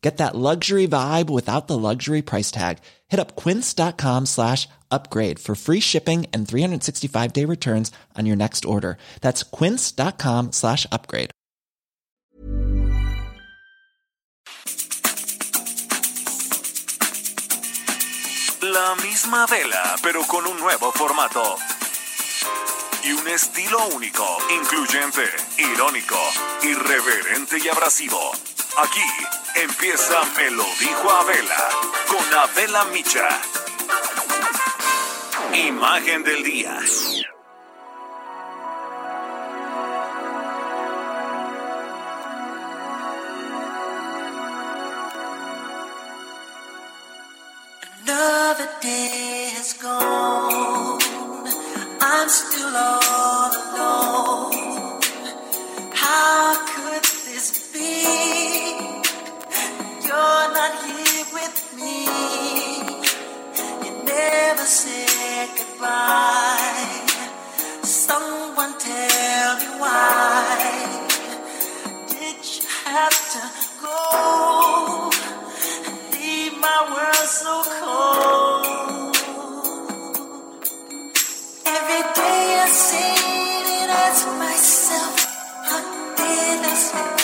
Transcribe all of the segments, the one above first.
Get that luxury vibe without the luxury price tag. Hit up quince.com/upgrade for free shipping and 365-day returns on your next order. That's quince.com/upgrade. La misma vela, pero con un nuevo formato. Y un estilo único, incluyente, irónico, irreverente y abrasivo. Aquí empieza Me lo dijo Abela, con Abela Micha. Imagen del día. Another day has gone. I'm still all alone. How could this be? You're not here with me. You never said goodbye. Someone tell me why. Did you have to go and leave my world so cold? Every day I sit and ask myself, how did I sleep?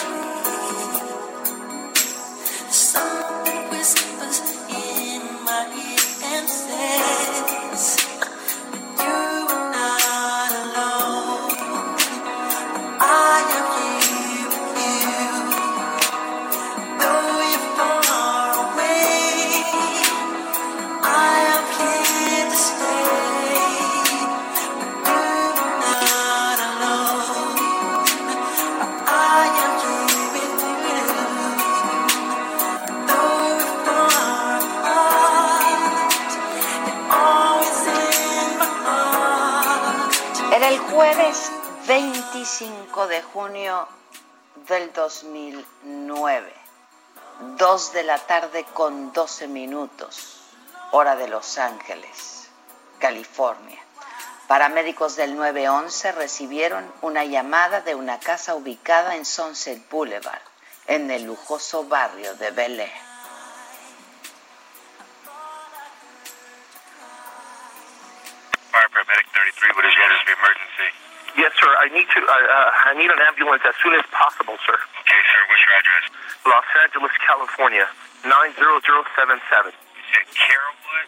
Jueves 25 de junio del 2009, 2 de la tarde con 12 minutos, hora de Los Ángeles, California. Paramédicos del 911 recibieron una llamada de una casa ubicada en Sunset Boulevard, en el lujoso barrio de Bel Air. Yes, sir. I need an ambulance as soon as possible, sir. Okay, sir. What's your address? Los Angeles, California, 90077. Is it Carrollwood?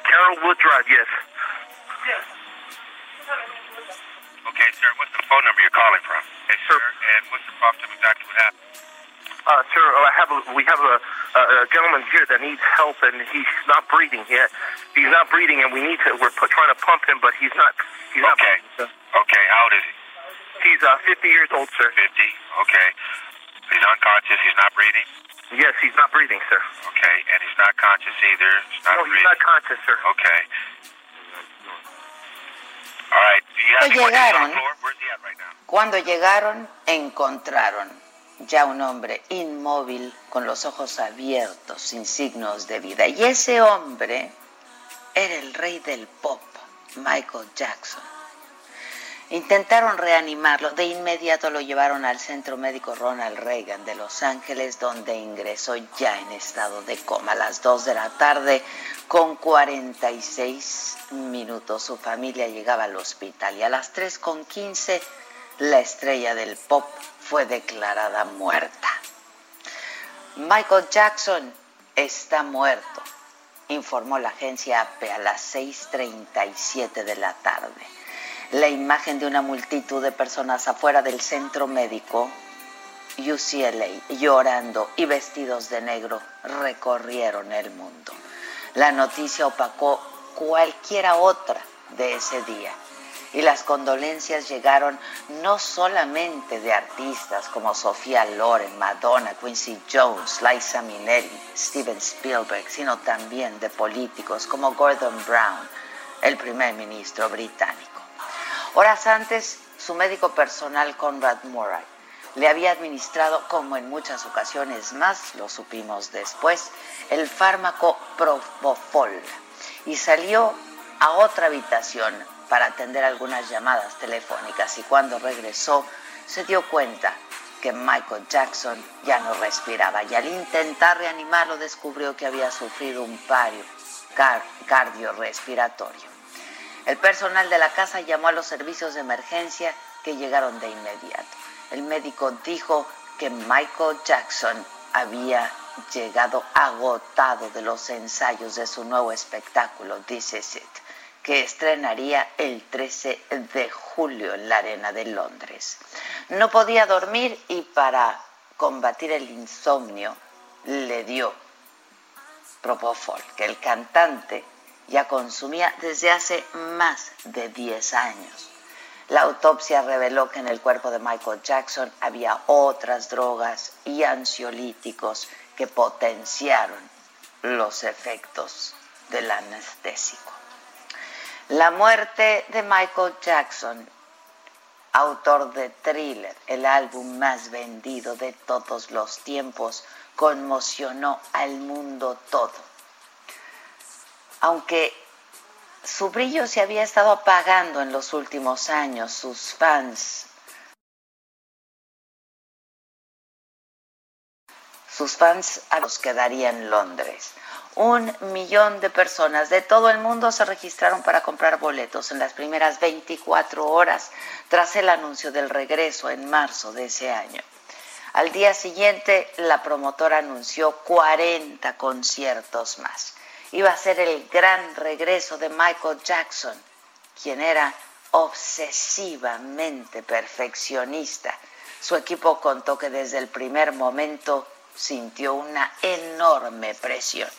Carrollwood Drive, yes. Yes. Okay, sir. What's the phone number you're calling from? Yes, sir. And what's the problem? Exactly what happened? Sir, we have a gentleman here that needs help, and he's not breathing yet. He's not breathing, and we need to. We're trying to pump him, but he's not. He's okay. Not breathing, sir. Okay, how old is he? He's 50 years old, sir. 50? Okay. He's unconscious, he's not breathing? Yes, he's not breathing, sir. Okay, and he's not conscious either? He's not conscious, sir. Okay. All right, do you have anyone on the floor? Where's he at right now? Cuando llegaron, encontraron ya un hombre inmóvil, con los ojos abiertos, sin signos de vida. Y ese hombre era el rey del pop, Michael Jackson. Intentaron reanimarlo, de inmediato lo llevaron al Centro Médico Ronald Reagan de Los Ángeles, donde ingresó ya en estado de coma a las 2 de la tarde con 46 minutos. Su familia llegaba al hospital y a las 3:15 la estrella del pop fue declarada muerta. Michael Jackson está muerto, informó la agencia AP a las 6:37 de la tarde. La imagen de una multitud de personas afuera del Centro Médico UCLA, llorando y vestidos de negro, recorrieron el mundo. La noticia opacó cualquiera otra de ese día. Y las condolencias llegaron no solamente de artistas como Sofía Loren, Madonna, Quincy Jones, Liza Minnelli, Steven Spielberg, sino también de políticos como Gordon Brown, el primer ministro británico. Horas antes, su médico personal Conrad Murray le había administrado, como en muchas ocasiones más, lo supimos después, el fármaco Propofol, y salió a otra habitación para atender algunas llamadas telefónicas, y cuando regresó se dio cuenta que Michael Jackson ya no respiraba, y al intentar reanimarlo descubrió que había sufrido un paro cardiorrespiratorio. El personal de la casa llamó a los servicios de emergencia, que llegaron de inmediato. El médico dijo que Michael Jackson había llegado agotado de los ensayos de su nuevo espectáculo This Is It, que estrenaría el 13 de julio en la Arena de Londres. No podía dormir y para combatir el insomnio le dio Propofol, que el cantante ya consumía desde hace más de 10 años. La autopsia reveló que en el cuerpo de Michael Jackson había otras drogas y ansiolíticos que potenciaron los efectos del anestésico. La muerte de Michael Jackson, autor de Thriller, el álbum más vendido de todos los tiempos, conmocionó al mundo todo. Aunque su brillo se había estado apagando en los últimos años, sus fans, a los quedaría en Londres. 1 millón de personas de todo el mundo se registraron para comprar boletos en las primeras 24 horas tras el anuncio del regreso en marzo de ese año. Al día siguiente, la promotora anunció 40 conciertos más. Iba a ser el gran regreso de Michael Jackson, quien era obsesivamente perfeccionista. Su equipo contó que desde el primer momento sintió una enorme presión.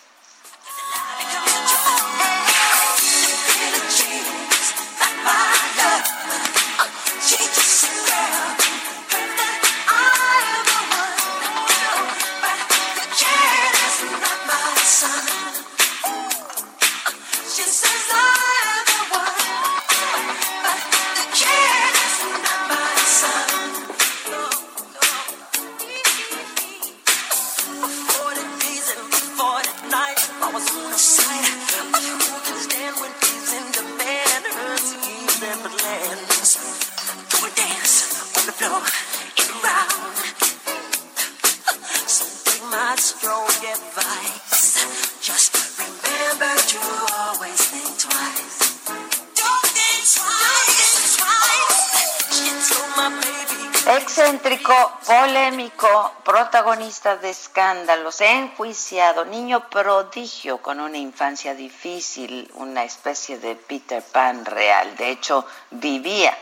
Excéntrico, polémico, protagonista de escándalos, enjuiciado, niño prodigio con una infancia difícil, una especie de Peter Pan real. De hecho, vivía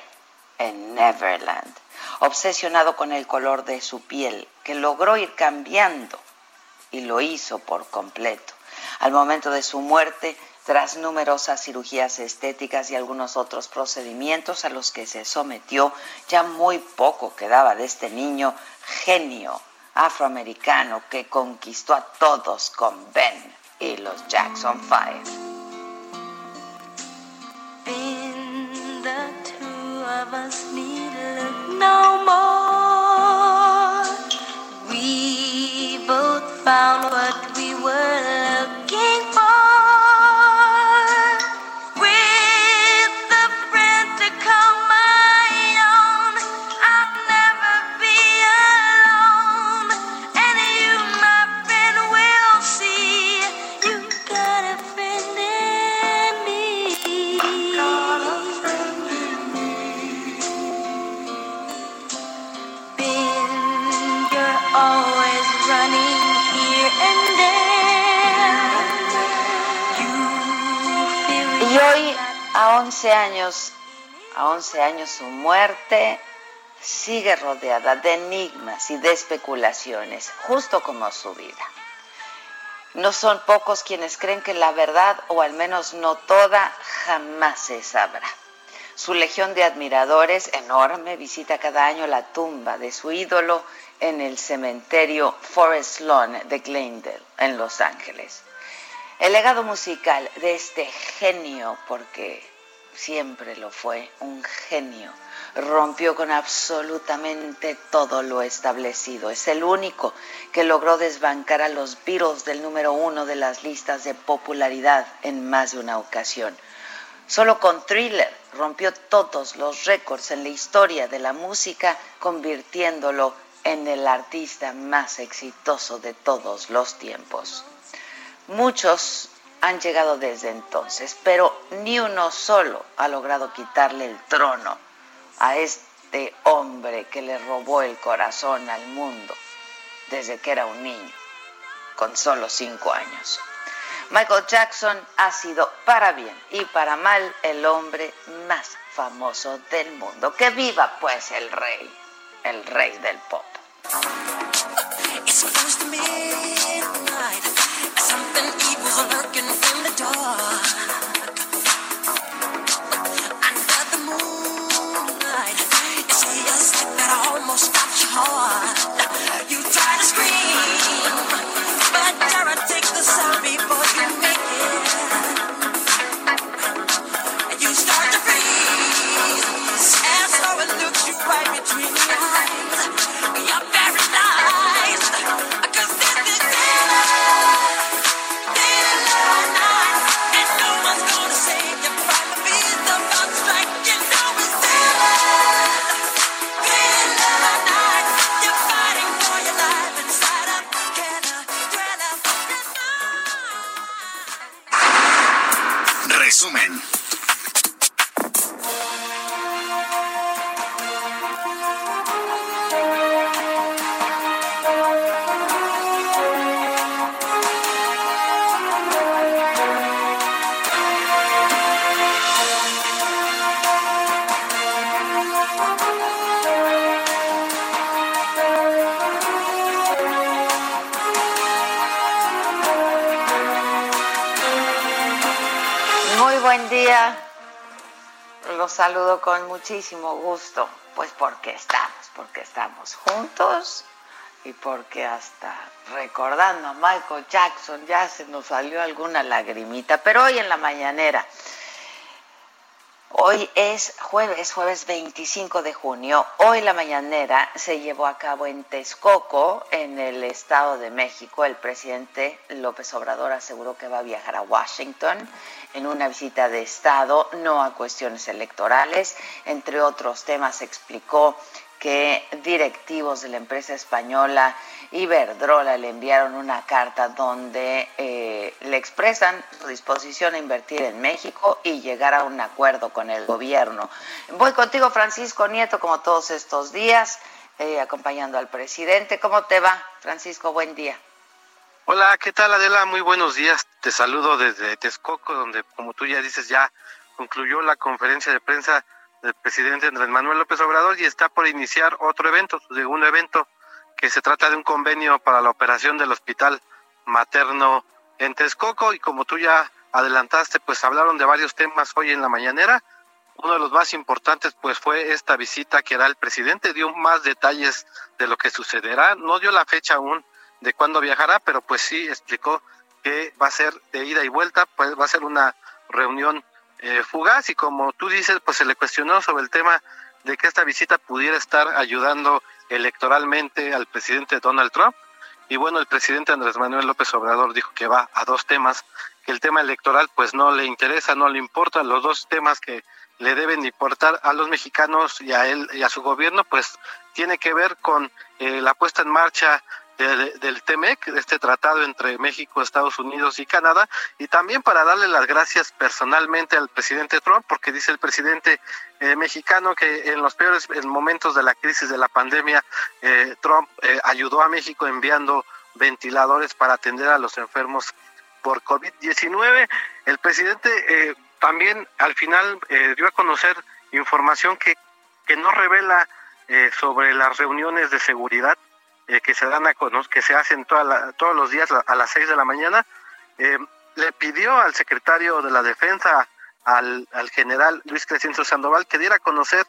en Neverland, obsesionado con el color de su piel, que logró ir cambiando y lo hizo por completo. Al momento de su muerte, tras numerosas cirugías estéticas y algunos otros procedimientos a los que se sometió, ya muy poco quedaba de este niño genio afroamericano que conquistó a todos con Ben y los Jackson 5. A 11 años su muerte sigue rodeada de enigmas y de especulaciones, justo como su vida. No son pocos quienes creen que la verdad, o al menos no toda, jamás se sabrá. Su legión de admiradores, enorme, visita cada año la tumba de su ídolo en el cementerio Forest Lawn de Glendale, en Los Ángeles. El legado musical de este genio, porque siempre lo fue, un genio. Rompió con absolutamente todo lo establecido. Es el único que logró desbancar a los Beatles del número 1 de las listas de popularidad en más de una ocasión. Solo con Thriller rompió todos los récords en la historia de la música, convirtiéndolo en el artista más exitoso de todos los tiempos. Muchos han llegado desde entonces, pero ni uno solo ha logrado quitarle el trono a este hombre que le robó el corazón al mundo desde que era un niño, con solo 5 años. Michael Jackson ha sido, para bien y para mal, el hombre más famoso del mundo. ¡Que viva, pues, el rey del pop! Saludo con muchísimo gusto, pues porque estamos juntos y porque hasta recordando a Michael Jackson ya se nos salió alguna lagrimita. Pero hoy en la mañanera, hoy es jueves 25 de junio, hoy la mañanera se llevó a cabo en Texcoco, en el Estado de México. El presidente López Obrador aseguró que va a viajar a Washington en una visita de Estado, no a cuestiones electorales. Entre otros temas, explicó que directivos de la empresa española Iberdrola le enviaron una carta donde le expresan su disposición a invertir en México y llegar a un acuerdo con el gobierno. Voy contigo, Francisco Nieto, como todos estos días, acompañando al presidente. ¿Cómo te va, Francisco? Buen día. Hola, ¿qué tal, Adela? Muy buenos días. Te saludo desde Texcoco, donde, como tú ya dices, ya concluyó la conferencia de prensa del presidente Andrés Manuel López Obrador y está por iniciar otro evento, su segundo evento, que se trata de un convenio para la operación del hospital materno en Texcoco. Y como tú ya adelantaste, pues hablaron de varios temas hoy en la mañanera. Uno de los más importantes pues fue esta visita que hará el presidente. Dio más detalles de lo que sucederá, no dio la fecha aún de cuándo viajará, pero pues sí explicó que va a ser de ida y vuelta, pues va a ser una reunión fugaz. Y como tú dices, pues se le cuestionó sobre el tema de que esta visita pudiera estar ayudando electoralmente al presidente Donald Trump. Y bueno, el presidente Andrés Manuel López Obrador dijo que va a dos temas, que el tema electoral pues no le interesa, no le importa. Los dos temas que le deben importar a los mexicanos y a él y a su gobierno pues tiene que ver con la puesta en marcha del TEMEC, este tratado entre México, Estados Unidos y Canadá, y también para darle las gracias personalmente al presidente Trump, porque dice el presidente mexicano que en los peores momentos de la crisis de la pandemia, Trump ayudó a México enviando ventiladores para atender a los enfermos por COVID-19. El presidente también al final dio a conocer información que no revela sobre las reuniones de seguridad que se dan a conocer, que se hacen todos los días a las 6:00 a.m. Le pidió al secretario de la Defensa, al general Luis Crescencio Sandoval, que diera a conocer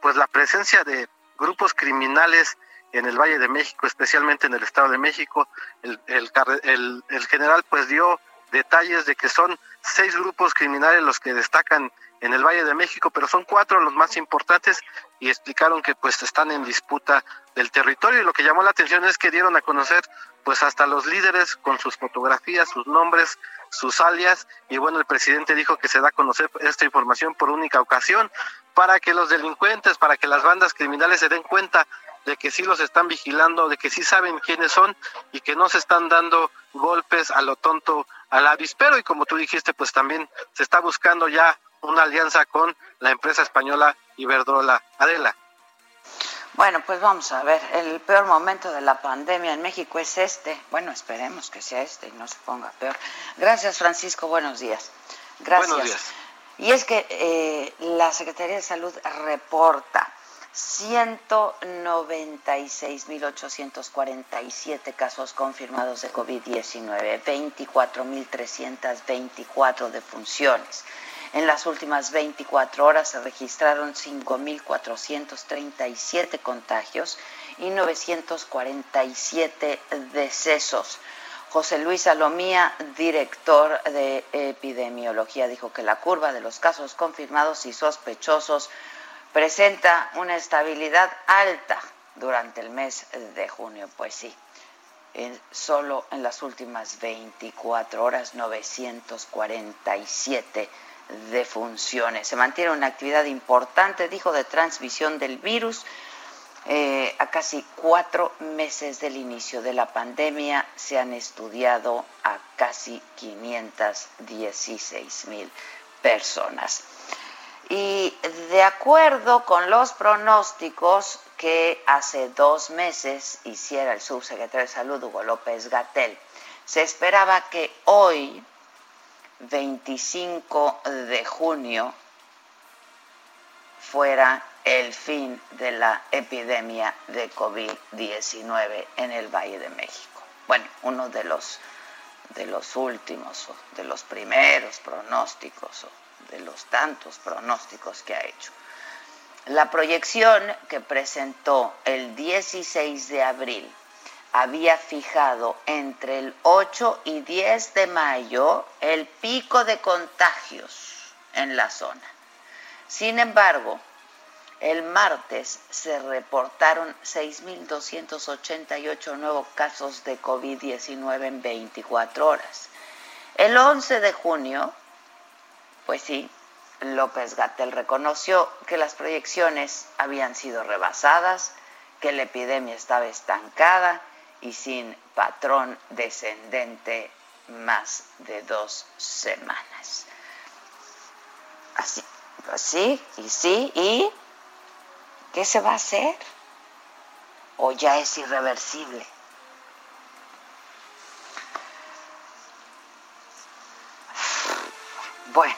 pues la presencia de grupos criminales en el Valle de México, especialmente en el Estado de México. El general pues dio detalles de que son 6 grupos criminales los que destacan en el Valle de México, pero son 4 los más importantes, y explicaron que pues están en disputa del territorio. Y lo que llamó la atención es que dieron a conocer pues hasta los líderes con sus fotografías, sus nombres, sus alias, y bueno, el presidente dijo que se da a conocer esta información por única ocasión para que los delincuentes, para que las bandas criminales se den cuenta de que sí los están vigilando, de que sí saben quiénes son y que no se están dando golpes a lo tonto, al avispero. Y como tú dijiste, pues también se está buscando ya una alianza con la empresa española Iberdrola. Adela. Bueno, pues vamos a ver, el peor momento de la pandemia en México es este. Bueno, esperemos que sea este y no se ponga peor. Gracias, Francisco, buenos días. Gracias. Buenos días. Y es que la Secretaría de Salud reporta 196.847 casos confirmados de COVID-19, 24.324 defunciones. En las últimas 24 horas se registraron 5.437 contagios y 947 decesos. José Luis Alomía, director de epidemiología, dijo que la curva de los casos confirmados y sospechosos presenta una estabilidad alta durante el mes de junio. Pues sí, solo en las últimas 24 horas 947 defunciones. Se mantiene una actividad importante, dijo, de transmisión del virus. A casi 4 meses del inicio de la pandemia se han estudiado a casi 516,000 personas. Y de acuerdo con los pronósticos que hace 2 meses hiciera el subsecretario de Salud, Hugo López-Gatell, se esperaba que hoy, 25 de junio, fuera el fin de la epidemia de COVID-19 en el Valle de México. Bueno, uno de los últimos, o de los primeros pronósticos, o de los tantos pronósticos que ha hecho. La proyección que presentó el 16 de abril había fijado entre el 8 y 10 de mayo el pico de contagios en la zona. Sin embargo, el martes se reportaron 6.288 nuevos casos de COVID-19 en 24 horas. El 11 de junio, pues sí, López-Gatell reconoció que las proyecciones habían sido rebasadas, que la epidemia estaba estancada y sin patrón descendente más de 2 semanas. Así, ¿qué se va a hacer? ¿O ya es irreversible? Bueno,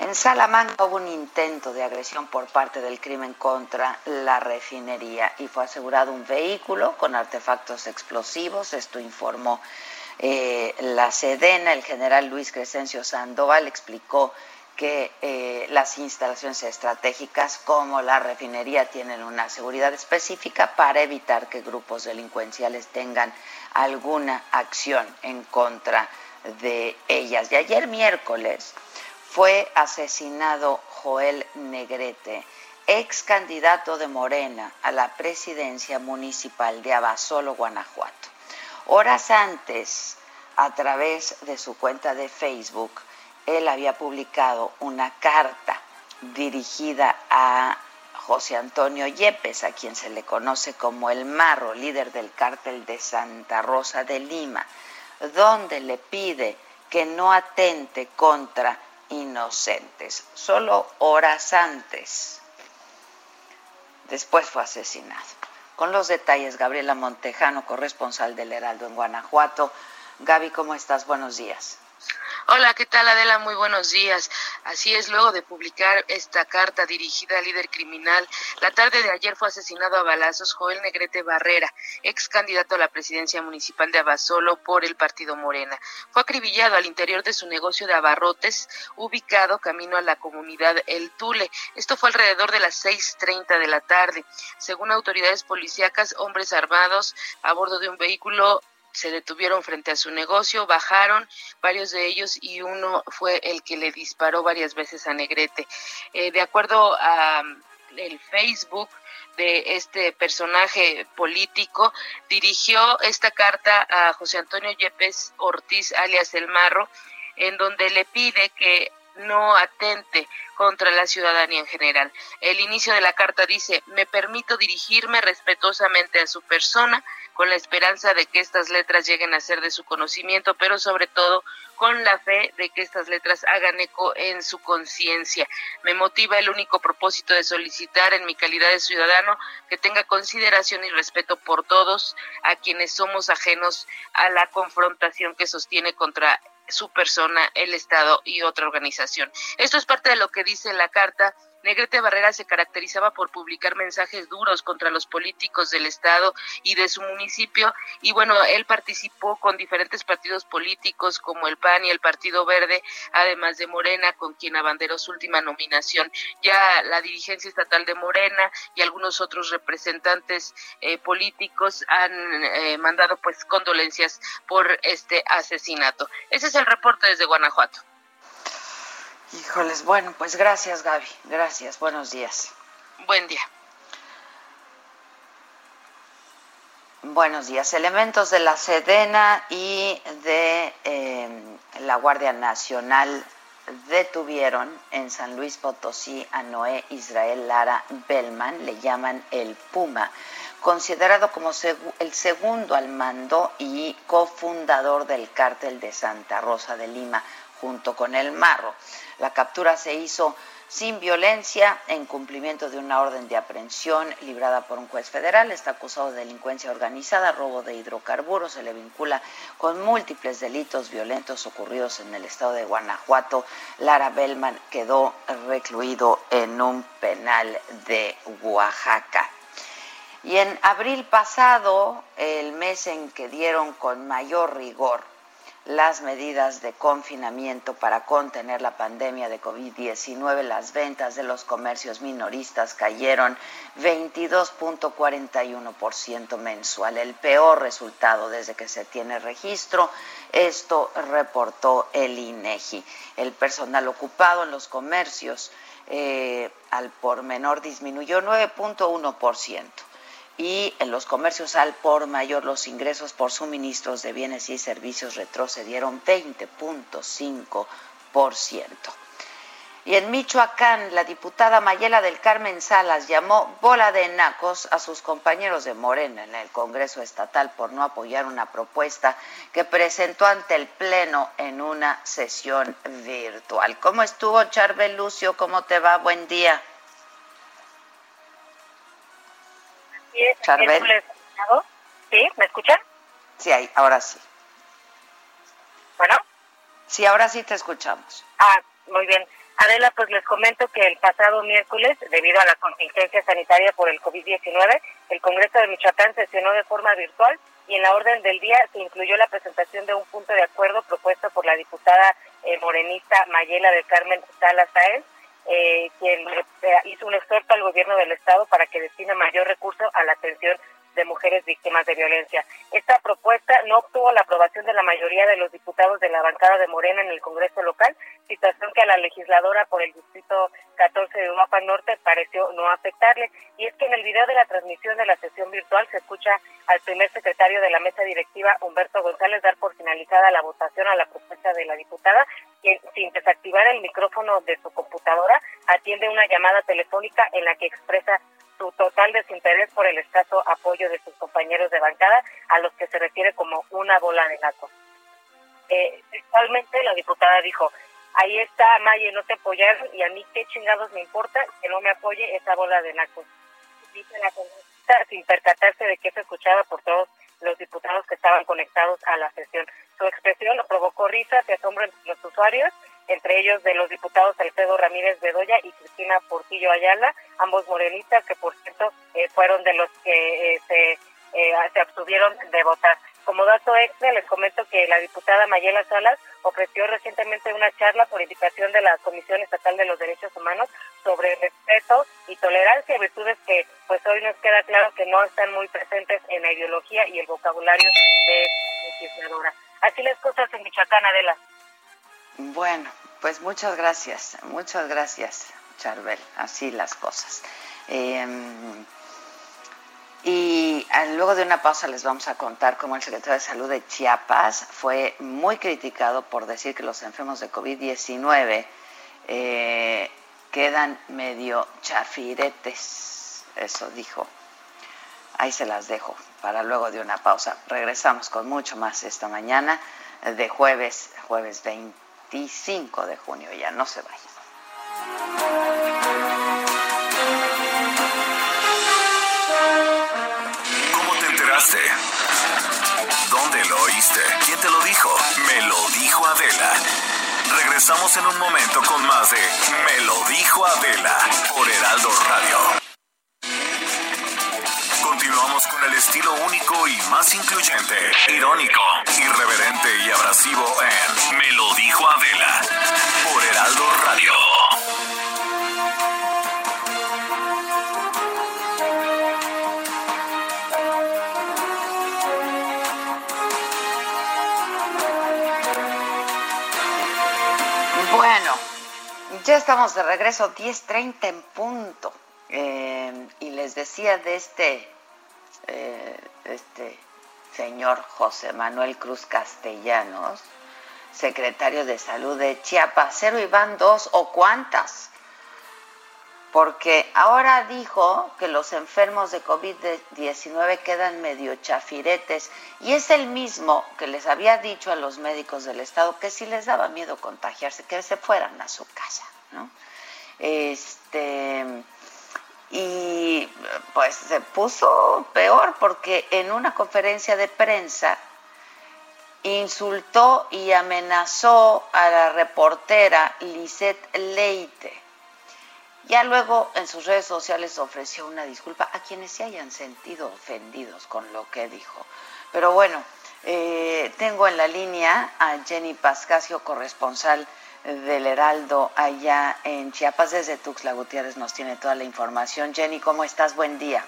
en Salamanca hubo un intento de agresión por parte del crimen contra la refinería y fue asegurado un vehículo con artefactos explosivos. Esto informó la SEDENA. El general Luis Crescencio Sandoval explicó que las instalaciones estratégicas como la refinería tienen una seguridad específica para evitar que grupos delincuenciales tengan alguna acción en contra de ellas. Y ayer miércoles fue asesinado Joel Negrete, ex candidato de Morena a la presidencia municipal de Abasolo, Guanajuato. Horas antes, a través de su cuenta de Facebook, él había publicado una carta dirigida a José Antonio Yepes, a quien se le conoce como El Marro, líder del Cártel de Santa Rosa de Lima, donde le pide que no atente contra inocentes. Solo horas antes. Después fue asesinado. Con los detalles, Gabriela Montejano, corresponsal del Heraldo en Guanajuato. Gaby, ¿cómo estás? Buenos días. Hola, ¿qué tal, Adela? Muy buenos días. Así es, luego de publicar esta carta dirigida al líder criminal, la tarde de ayer fue asesinado a balazos Joel Negrete Barrera, ex candidato a la presidencia municipal de Abasolo por el partido Morena. Fue acribillado al interior de su negocio de abarrotes, ubicado camino a la comunidad El Tule. Esto fue alrededor de las 6:30 de la tarde. Según autoridades policíacas, hombres armados a bordo de un vehículo se detuvieron frente a su negocio, bajaron varios de ellos y uno fue el que le disparó varias veces a Negrete. De acuerdo a el Facebook de este personaje político, dirigió esta carta a José Antonio Yepes Ortiz, alias El Marro, en donde le pide que no atente contra la ciudadanía en general. El inicio de la carta dice: me permito dirigirme respetuosamente a su persona, con la esperanza de que estas letras lleguen a ser de su conocimiento, pero sobre todo con la fe de que estas letras hagan eco en su conciencia. Me motiva el único propósito de solicitar, en mi calidad de ciudadano, que tenga consideración y respeto por todos a quienes somos ajenos a la confrontación que sostiene contra su persona, el Estado y otra organización. Esto es parte de lo que dice la carta. Negrete Barrera se caracterizaba por publicar mensajes duros contra los políticos del Estado y de su municipio, y bueno, él participó con diferentes partidos políticos como el PAN y el Partido Verde, además de Morena, con quien abanderó su última nominación. Ya la dirigencia estatal de Morena y algunos otros representantes políticos han mandado pues condolencias por este asesinato. Ese es el reporte desde Guanajuato. Híjoles, bueno, pues gracias, Gaby, gracias, buenos días. Buen día. Buenos días. Elementos de la SEDENA y de la Guardia Nacional detuvieron en San Luis Potosí a Noé Israel Lara Bellman, le llaman el Puma, considerado como el segundo al mando y cofundador del Cártel de Santa Rosa de Lima, junto con El Marro. La captura se hizo sin violencia, en cumplimiento de una orden de aprehensión librada por un juez federal. Está acusado de delincuencia organizada, robo de hidrocarburos. Se le vincula con múltiples delitos violentos ocurridos en el estado de Guanajuato. Lara Bellman quedó recluido en un penal de Oaxaca. Y en abril pasado, el mes en que dieron con mayor rigor las medidas de confinamiento para contener la pandemia de COVID-19, las ventas de los comercios minoristas cayeron 22.41% mensual, el peor resultado desde que se tiene registro. Esto reportó el INEGI. El personal ocupado en los comercios al por menor disminuyó 9.1%. Y en los comercios al por mayor, los ingresos por suministros de bienes y servicios retrocedieron 20.5%. Y en Michoacán, la diputada Mayela del Carmen Salas llamó bola de nacos a sus compañeros de Morena en el Congreso Estatal por no apoyar una propuesta que presentó ante el Pleno en una sesión virtual. ¿Cómo estuvo, Charbel Lucio? ¿Cómo te va? Buen día. Charbel. ¿Sí? ¿Me escuchan? Sí, ahí, ahora sí. ¿Bueno? Sí, ahora sí te escuchamos. Ah, muy bien. Adela, pues les comento que el pasado miércoles, debido a la contingencia sanitaria por el COVID-19, el Congreso de Michoacán sesionó de forma virtual y en la orden del día se incluyó la presentación de un punto de acuerdo propuesto por la diputada morenista Mayela del Carmen Salas, quien hizo un exhorto al gobierno del estado para que destine mayor recurso a la atención de mujeres víctimas de violencia. Esta propuesta no obtuvo la aprobación de la mayoría de los diputados de la bancada de Morena en el Congreso local, situación que a la legisladora por el distrito 14 de Uruapan Norte pareció no afectarle. Y es que en el video de la transmisión de la sesión virtual se escucha al primer secretario de la mesa directiva, Humberto González, dar por finalizada la votación a la propuesta de la diputada, quien, sin desactivar el micrófono de su computadora, atiende una llamada telefónica en la que expresa su total desinterés por el escaso apoyo de sus compañeros de bancada, a los que se refiere como una bola de nacos. Actualmente la diputada dijo: ahí está, Maye, no te apoyaron, y a mí qué chingados me importa que no me apoye esa bola de nacos. Dice la congresista, sin percatarse de que es escuchada por todos los diputados que estaban conectados a la sesión. Su expresión lo provocó risas y asombro entre los usuarios, entre ellos de los diputados Alfredo Ramírez Bedoya y Cristina Portillo Ayala, ambos morenistas que, por cierto, fueron de los que se abstuvieron de votar. Como dato extra, les comento que la diputada Mayela Salas ofreció recientemente una charla por invitación de la Comisión Estatal de los Derechos Humanos sobre de respeto y tolerancia, virtudes que pues hoy nos queda claro que no están muy presentes en la ideología y el vocabulario de esta legisladora. Así las cosas en Michoacán, Adela. Bueno, pues muchas gracias, Charbel, así las cosas. Y luego de una pausa les vamos a contar cómo el secretario de Salud de Chiapas fue muy criticado por decir que los enfermos de COVID-19 quedan medio chafiretes. Eso dijo. Ahí se las dejo para luego de una pausa. Regresamos con mucho más esta mañana de jueves 25 de junio. Ya no se vayan. ¿Dónde lo oíste? ¿Quién te lo dijo? Me lo dijo Adela. Regresamos en un momento con más de Me lo dijo Adela por Heraldo Radio. Continuamos con el estilo único y más incluyente, irónico, irreverente y abrasivo en Me lo dijo Adela por Heraldo Radio. Ya estamos de regreso, 10:30 en punto, y les decía de este señor José Manuel Cruz Castellanos, secretario de Salud de Chiapas. ¿Cero y van dos o cuántas? Porque ahora dijo que los enfermos de COVID-19 quedan medio chafiretes, y es el mismo que les había dicho a los médicos del Estado que si les daba miedo contagiarse, que se fueran a su casa, ¿no? Y pues se puso peor porque en una conferencia de prensa insultó y amenazó a la reportera Lisette Leite. Ya luego en sus redes sociales ofreció una disculpa a quienes se hayan sentido ofendidos con lo que dijo. Pero bueno, tengo en la línea a Jenny Pascasio, corresponsal del Heraldo allá en Chiapas. Desde Tuxtla Gutiérrez nos tiene toda la información. Jenny, ¿cómo estás? Buen día.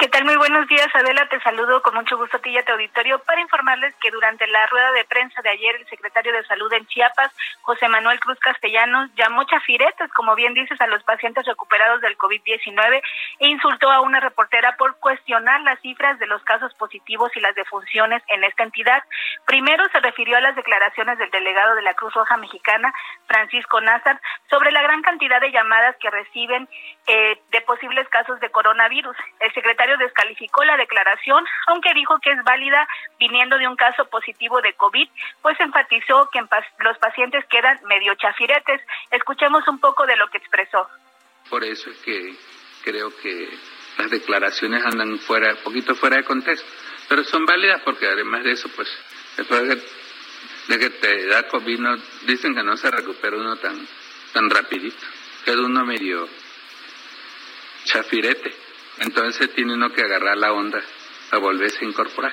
¿Qué tal? Muy buenos días, Adela. Te saludo con mucho gusto a ti y a tu auditorio para informarles que durante la rueda de prensa de ayer, el secretario de Salud en Chiapas, José Manuel Cruz Castellanos, llamó chafiretes, como bien dices, a los pacientes recuperados del COVID-19 e insultó a una reportera por cuestionar las cifras de los casos positivos y las defunciones en esta entidad. Primero se refirió a las declaraciones del delegado de la Cruz Roja Mexicana, Francisco Nazar, sobre la gran cantidad de llamadas que reciben de posibles casos de coronavirus. El secretario descalificó la declaración, aunque dijo que es válida viniendo de un caso positivo de COVID, pues enfatizó que los pacientes quedan medio chafiretes. Escuchemos un poco de lo que expresó. Por eso es que creo que las declaraciones andan un poquito fuera de contexto, pero son válidas porque además de eso, pues después de que te da COVID, no, dicen que no se recupera uno tan rapidito, queda uno medio chafirete. Entonces tiene uno que agarrar la onda, a volverse a incorporar.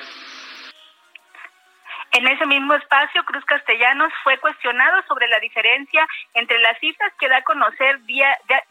En ese mismo espacio, Cruz Castellanos fue cuestionado sobre la diferencia entre las cifras que da a conocer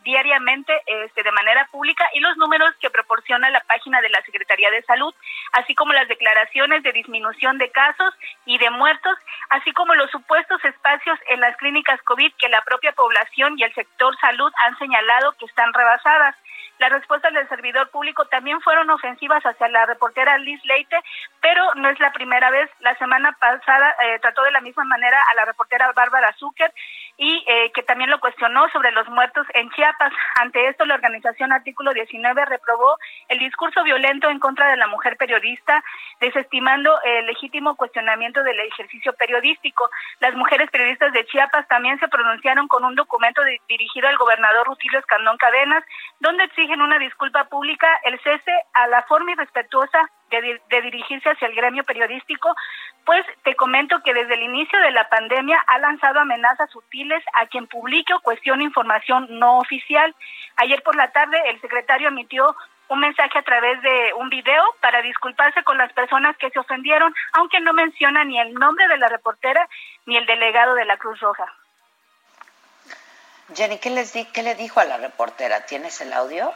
diariamente de manera pública y los números que proporciona la página de la Secretaría de Salud, así como las declaraciones de disminución de casos y de muertos, así como los supuestos espacios en las clínicas COVID que la propia población y el sector salud han señalado que están rebasadas. Las respuestas del servidor público también fueron ofensivas hacia la reportera Liz Leite, pero no es la primera vez. La semana pasada trató de la misma manera a la reportera Bárbara Zucker y que también lo cuestionó sobre los muertos en Chiapas. Ante esto, la organización Artículo 19 reprobó el discurso violento en contra de la mujer periodista, desestimando el legítimo cuestionamiento del ejercicio periodístico. Las mujeres periodistas de Chiapas también se pronunciaron con un documento dirigido al gobernador Rutilio Escandón Cadenas, donde exigen una disculpa pública, el cese a la forma irrespetuosa de dirigirse hacia el gremio periodístico, pues te comento que desde el inicio de la pandemia ha lanzado amenazas sutiles a quien publique o cuestione información no oficial. Ayer por la tarde el secretario emitió un mensaje a través de un video para disculparse con las personas que se ofendieron, aunque no menciona ni el nombre de la reportera ni el delegado de la Cruz Roja. Jenny, ¿qué le dijo a la reportera? ¿Tienes el audio?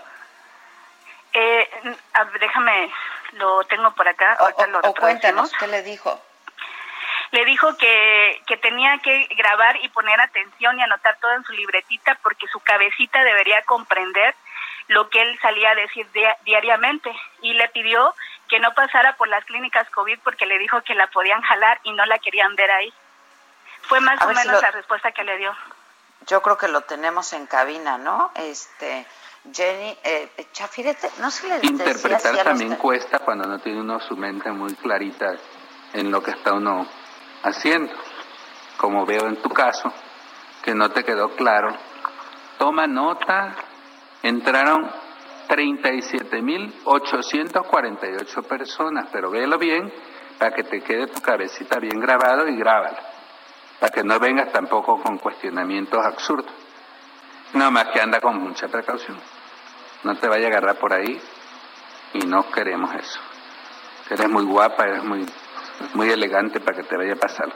Déjame, lo tengo por acá. O cuéntanos, ¿qué le dijo? Le dijo que tenía que grabar y poner atención y anotar todo en su libretita porque su cabecita debería comprender lo que él salía a decir diariamente, y le pidió que no pasara por las clínicas COVID porque le dijo que la podían jalar y no la querían ver ahí. Fue más o menos la respuesta que le dio. Yo creo que lo tenemos en cabina, ¿no? Jenny, Chafirete, no se le decía... Interpretar si también cuesta cuando no tiene uno su mente muy clarita en lo que está uno haciendo. Como veo en tu caso, que no te quedó claro. Toma nota, entraron 37.848 personas, pero véelo bien para que te quede tu cabecita bien grabado y grábalo, para que no vengas tampoco con cuestionamientos absurdos. Nada más que anda con mucha precaución. No te vaya a agarrar por ahí y no queremos eso. Eres muy guapa, eres muy elegante para que te vaya a pasar.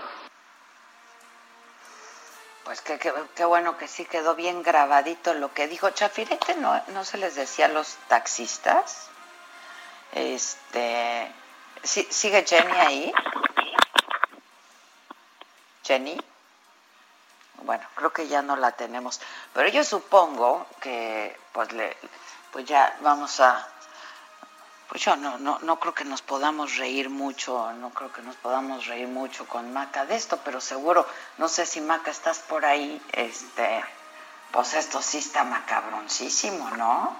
Pues qué bueno que sí quedó bien grabadito lo que dijo. Chafirete, ¿no se les decía a los taxistas? ¿Sigue Jenny ahí? Jenny. Bueno, creo que ya no la tenemos, pero yo supongo que pues ya vamos a, pues yo no creo que nos podamos reír mucho, con Maca de esto, pero seguro, no sé si Maca estás por ahí, pues esto sí está macabroncísimo, ¿no?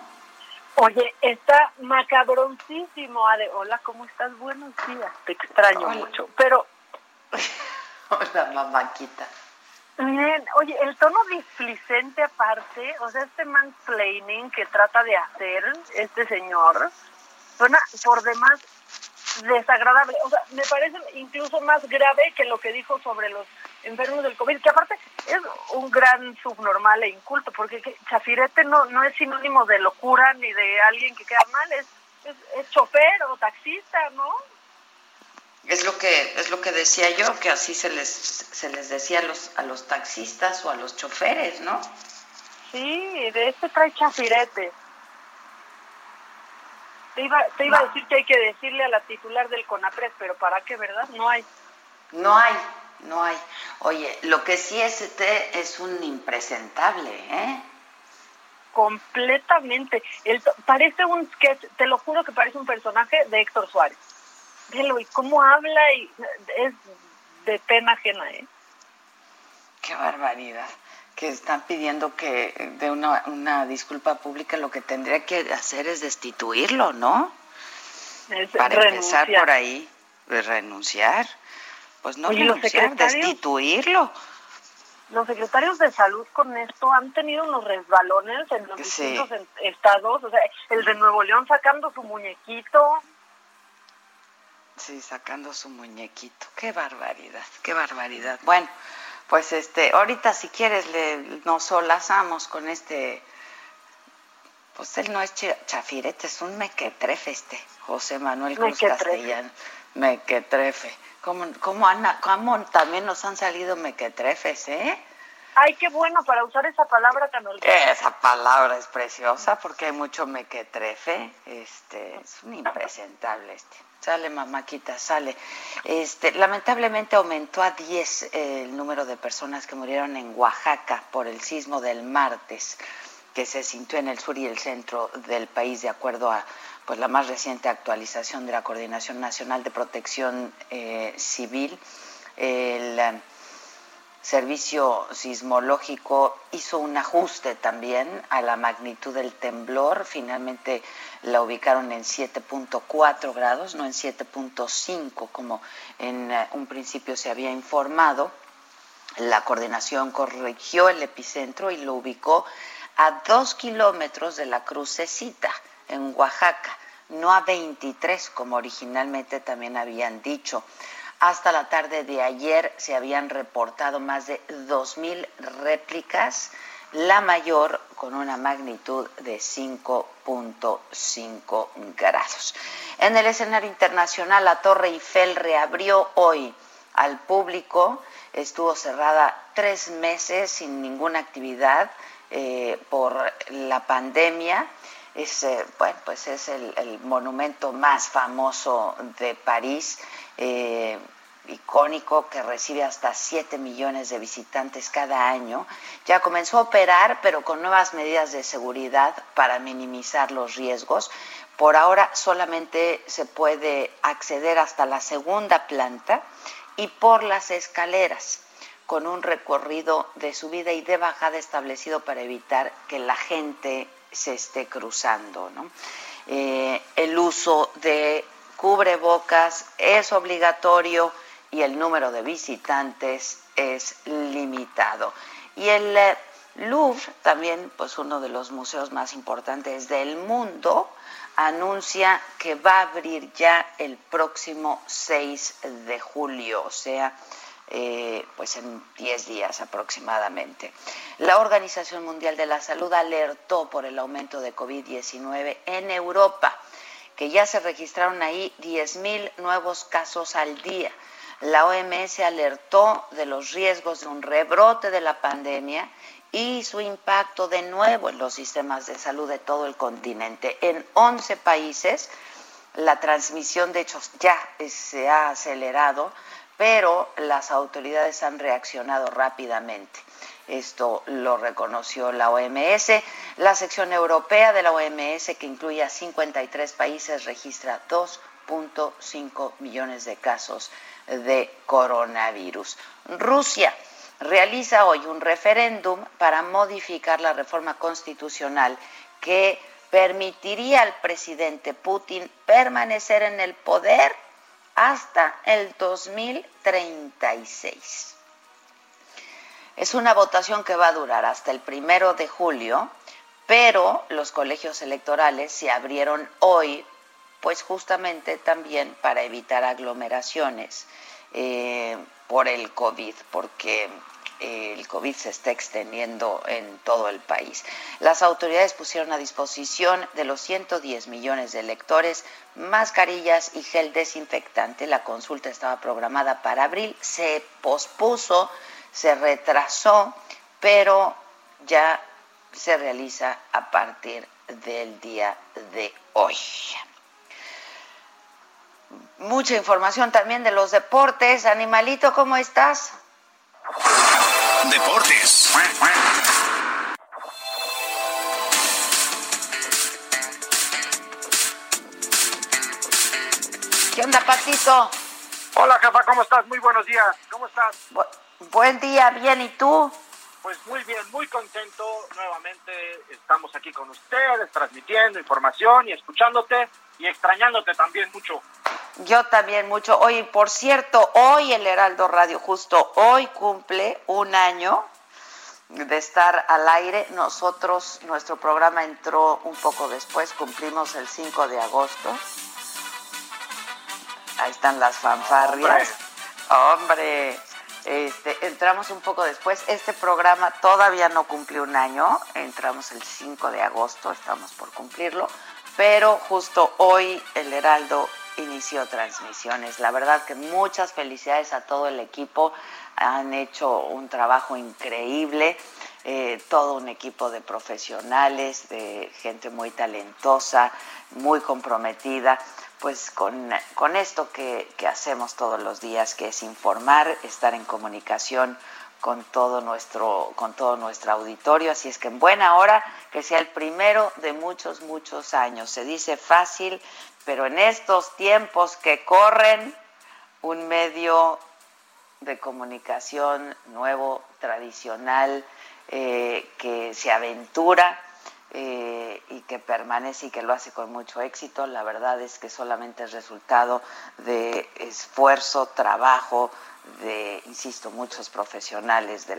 Oye, está macabroncísimo, Ale. Hola, ¿cómo estás? Buenos días, te extraño mucho, pero... Hola, mamáquita. Bien, oye, el tono displicente aparte, o sea, este mansplaining que trata de hacer este señor, suena por demás desagradable. O sea, me parece incluso más grave que lo que dijo sobre los enfermos del COVID, que aparte es un gran subnormal e inculto, porque Chafirete no es sinónimo de locura ni de alguien que queda mal, es chofer o taxista, ¿no? Es lo que decía yo, que así se les decía a los taxistas o a los choferes, ¿no? Sí, de este trae Chafirete. Te iba a decir que hay que decirle a la titular del CONAPRED, pero ¿para qué, verdad? No hay. Oye, lo que sí es un impresentable, ¿eh? Completamente. Parece un sketch, te lo juro que parece un personaje de Héctor Suárez. Y cómo habla, y es de pena ajena, ¿eh? Qué barbaridad, que están pidiendo que de una disculpa pública. Lo que tendría que hacer es destituirlo, ¿no? Para renunciar. Empezar por ahí, renunciar. Pues no. Oye, renunciar, destituirlo. Los secretarios de salud con esto han tenido unos resbalones en los distintos estados. O sea, el de Nuevo León sacando su muñequito. Sí, sacando su muñequito. Qué barbaridad. Bueno, pues ahorita si quieres nos solazamos con pues él no es Chafirete, es un mequetrefe José Manuel Cruz Castellanos. Mequetrefe. ¿Cómo también nos han salido mequetrefes, eh? Ay, qué bueno para usar esa palabra tan olvidada. Esa palabra es preciosa porque hay mucho mequetrefe. Es un impresentable Sale, mamáquita, sale. Lamentablemente aumentó a 10 el número de personas que murieron en Oaxaca por el sismo del martes, que se sintió en el sur y el centro del país, de acuerdo a la más reciente actualización de la Coordinación Nacional de Protección Civil. El Servicio Sismológico hizo un ajuste también a la magnitud del temblor. Finalmente la ubicaron en 7.4 grados, no en 7.5, como en un principio se había informado. La coordinación corrigió el epicentro y lo ubicó a 2 kilómetros de la Crucecita, en Oaxaca, no a 23, como originalmente también habían dicho. Hasta la tarde de ayer se habían reportado más de 2.000 réplicas, la mayor con una magnitud de 5.5 grados. En el escenario internacional, la Torre Eiffel reabrió hoy al público. Estuvo cerrada 3 meses sin ninguna actividad por la pandemia. Es el monumento más famoso de París, icónico, que recibe hasta 7 millones de visitantes cada año. Ya comenzó a operar, pero con nuevas medidas de seguridad para minimizar los riesgos. Por ahora solamente se puede acceder hasta la segunda planta y por las escaleras, con un recorrido de subida y de bajada establecido para evitar que la gente se esté cruzando, ¿no? El uso de cubrebocas es obligatorio y el número de visitantes es limitado. Y el Louvre, también pues uno de los museos más importantes del mundo, anuncia que va a abrir ya el próximo 6 de julio, o sea, en 10 días aproximadamente. La Organización Mundial de la Salud alertó por el aumento de COVID-19 en Europa, que ya se registraron ahí 10,000 nuevos casos al día. La OMS alertó de los riesgos de un rebrote de la pandemia y su impacto de nuevo en los sistemas de salud de todo el continente. En 11 países la transmisión de hechos ya se ha acelerado, pero las autoridades han reaccionado rápidamente. Esto lo reconoció la OMS. La sección europea de la OMS, que incluye a 53 países, registra 2.5 millones de casos de coronavirus. Rusia realiza hoy un referéndum para modificar la reforma constitucional que permitiría al presidente Putin permanecer en el poder hasta el 2036. Es una votación que va a durar hasta el 1 de julio, pero los colegios electorales se abrieron hoy, pues justamente también para evitar aglomeraciones por el COVID, porque el COVID se está extendiendo en todo el país. Las autoridades pusieron a disposición de los 110 millones de electores mascarillas y gel desinfectante. La consulta estaba programada para abril, se pospuso, se retrasó, pero ya se realiza a partir del día de hoy. Mucha información también de los deportes. Animalito, ¿cómo estás? Deportes. ¿Qué onda, Patito? Hola, jefa, ¿cómo estás? Muy buenos días. ¿Cómo estás? Buen día, bien, ¿y tú? Pues muy bien, muy contento. Nuevamente estamos aquí con ustedes, transmitiendo información y escuchándote y extrañándote también mucho. Yo también mucho. Oye, por cierto, hoy el Heraldo Radio, justo hoy cumple un año de estar al aire. Nosotros, nuestro programa entró un poco después, cumplimos el 5 de agosto. Ahí están las fanfarrias. ¡Hombre! Entramos un poco después. Este programa todavía no cumplió un año. Entramos el 5 de agosto, estamos por cumplirlo. Pero justo hoy el Heraldo inició transmisiones. La verdad que muchas felicidades a todo el equipo. Han hecho un trabajo increíble, todo un equipo de profesionales, de gente muy talentosa, muy comprometida, pues con esto que hacemos todos los días, que es informar, estar en comunicación con todo nuestro auditorio. Así es que en buena hora, que sea el primero de muchos, muchos años. Se dice fácil, pero en estos tiempos que corren, un medio de comunicación nuevo, tradicional, que se aventura y que permanece y que lo hace con mucho éxito, la verdad es que solamente es resultado de esfuerzo, trabajo, de, insisto, muchos profesionales de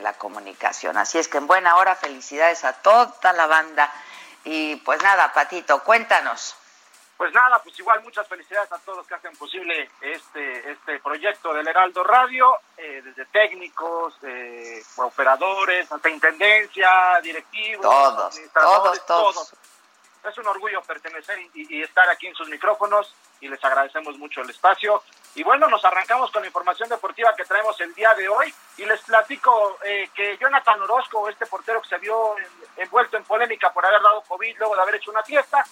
la comunicación. Así es que en buena hora, felicidades a toda la banda. Y pues nada, Patito, cuéntanos. Pues nada, pues igual muchas felicidades a todos los que hacen posible este proyecto del Heraldo Radio, desde técnicos, operadores, hasta intendencia, directivos, todos, administradores, todos. Es un orgullo pertenecer y estar aquí en sus micrófonos y les agradecemos mucho el espacio. Y bueno, nos arrancamos con la información deportiva que traemos el día de hoy y les platico que Jonathan Orozco, este portero que se vio envuelto en polémica por haber dado COVID luego de haber hecho una fiesta,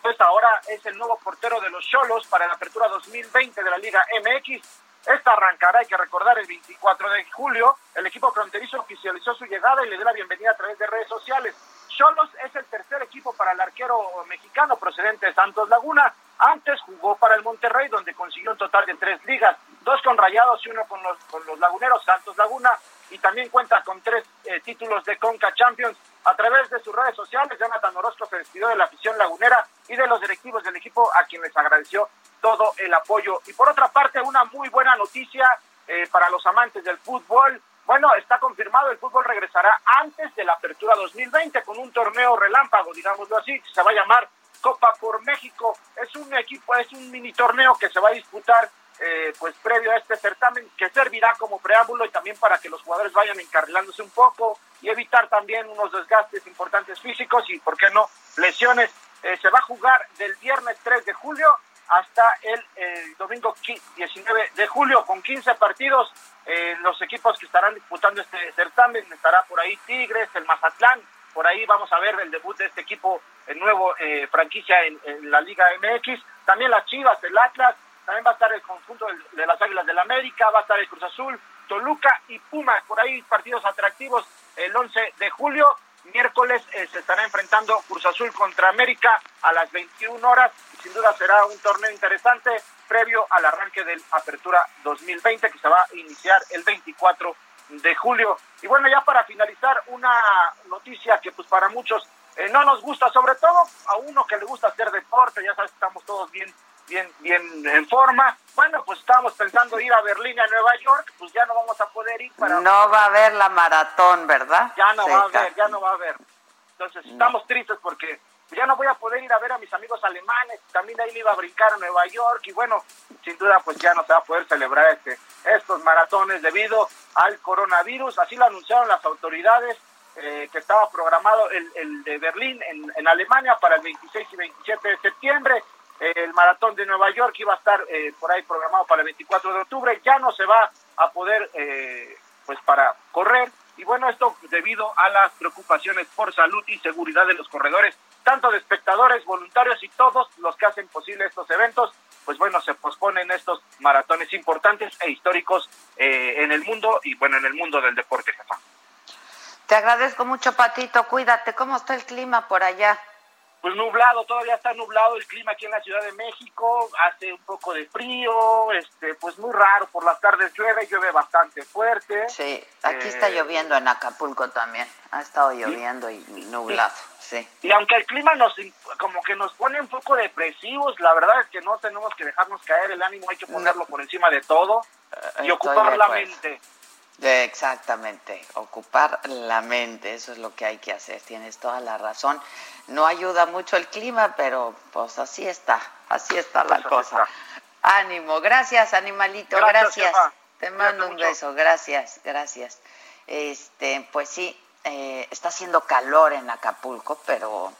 pues ahora es el nuevo portero de los Xolos para la apertura 2020 de la Liga MX. Esta arrancará, hay que recordar, el 24 de julio. El equipo fronterizo oficializó su llegada y le dio la bienvenida a través de redes sociales. Xolos es el tercer equipo para el arquero mexicano procedente de Santos Laguna. Antes jugó para el Monterrey, donde consiguió un total de 3 ligas, 2 con Rayados y 1 con los laguneros Santos Laguna, y también cuenta con 3 títulos de Conca Champions. A través de sus redes sociales, Jonathan Orozco se despidió de la afición lagunera y de los directivos del equipo, a quien les agradeció todo el apoyo. Y por otra parte, una muy buena noticia para los amantes del fútbol. Bueno, está confirmado, el fútbol regresará antes de la apertura 2020 con un torneo relámpago, digámoslo así, que se va a llamar Copa por México. Es un mini torneo que se va a disputar pues previo a este certamen, que servirá como preámbulo y también para que los jugadores vayan encarrilándose un poco y evitar también unos desgastes importantes físicos y, ¿por qué no?, lesiones. Se va a jugar del viernes 3 de julio hasta el domingo 19 de julio, con 15 partidos. Los equipos que estarán disputando este certamen, estará por ahí Tigres, el Mazatlán, por ahí vamos a ver el debut de este equipo, el nuevo franquicia en la Liga MX, también las Chivas, el Atlas, también va a estar el conjunto de las Águilas del América, va a estar el Cruz Azul, Toluca y Pumas, por ahí partidos atractivos. El 11 de julio, miércoles, se estará enfrentando Cruz Azul contra América a las 21 horas. Sin duda será un torneo interesante previo al arranque de la Apertura 2020, que se va a iniciar el 24 de julio. Y bueno, ya para finalizar, una noticia que pues para muchos no nos gusta, sobre todo a uno que le gusta hacer deporte, ya sabes, estamos todos bien en forma. Bueno, pues estábamos pensando ir a Berlín, a Nueva York, pues ya no vamos a poder ir. No va a haber la maratón, ¿verdad? Ya no va a haber. Entonces estamos tristes porque ya no voy a poder ir a ver a mis amigos alemanes, también ahí le iba a brincar a Nueva York, y bueno, sin duda pues ya no se va a poder celebrar estos maratones debido al coronavirus. Así lo anunciaron las autoridades, que estaba programado el de Berlín en Alemania para el 26 y 27 de septiembre. El maratón de Nueva York iba a estar por ahí programado para el 24 de octubre, ya no se va a poder pues para correr, y bueno, esto debido a las preocupaciones por salud y seguridad de los corredores, tanto de espectadores, voluntarios y todos los que hacen posible estos eventos. Pues bueno, se posponen estos maratones importantes e históricos en el mundo, y bueno, en el mundo del deporte, jefa. Te agradezco mucho, Patito, cuídate. ¿Cómo está el clima por allá? Pues nublado, todavía está nublado el clima aquí en la Ciudad de México, hace un poco de frío, pues muy raro, por las tardes llueve bastante fuerte. Sí, aquí está lloviendo en Acapulco también, ha estado lloviendo y nublado, sí. Y aunque el clima nos pone un poco depresivos, la verdad es que no tenemos que dejarnos caer el ánimo, hay que ponerlo por encima de todo y ocupar la mente. Exactamente, ocupar la mente, eso es lo que hay que hacer, tienes toda la razón. No ayuda mucho el clima, pero pues así está la cosa. Ánimo, gracias, animalito, gracias. Te mando un beso, gracias. Pues sí, está haciendo calor en Acapulco, pero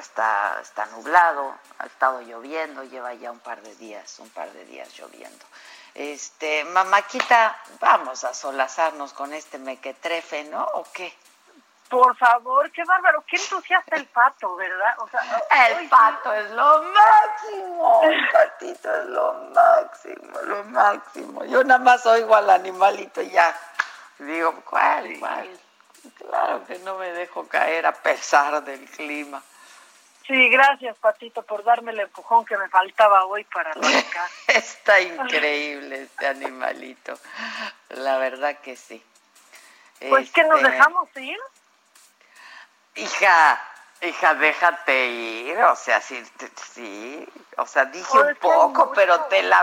está nublado, ha estado lloviendo, lleva ya un par de días lloviendo. Mamáquita, vamos a solazarnos con este mequetrefe, ¿no? ¿O qué? Por favor, qué bárbaro, qué entusiasta el pato, ¿verdad? O sea, el pato es lo máximo, el patito es lo máximo. Yo nada más oigo al animalito y ya digo, ¿cuál? Claro que no me dejo caer a pesar del clima. Sí, gracias, Patito, por darme el empujón que me faltaba hoy para arrancar. Está increíble este animalito, la verdad que sí. Pues que nos dejamos ir. Hija, déjate ir, o sea, sí, o sea, dije un poco, mucho, pero te la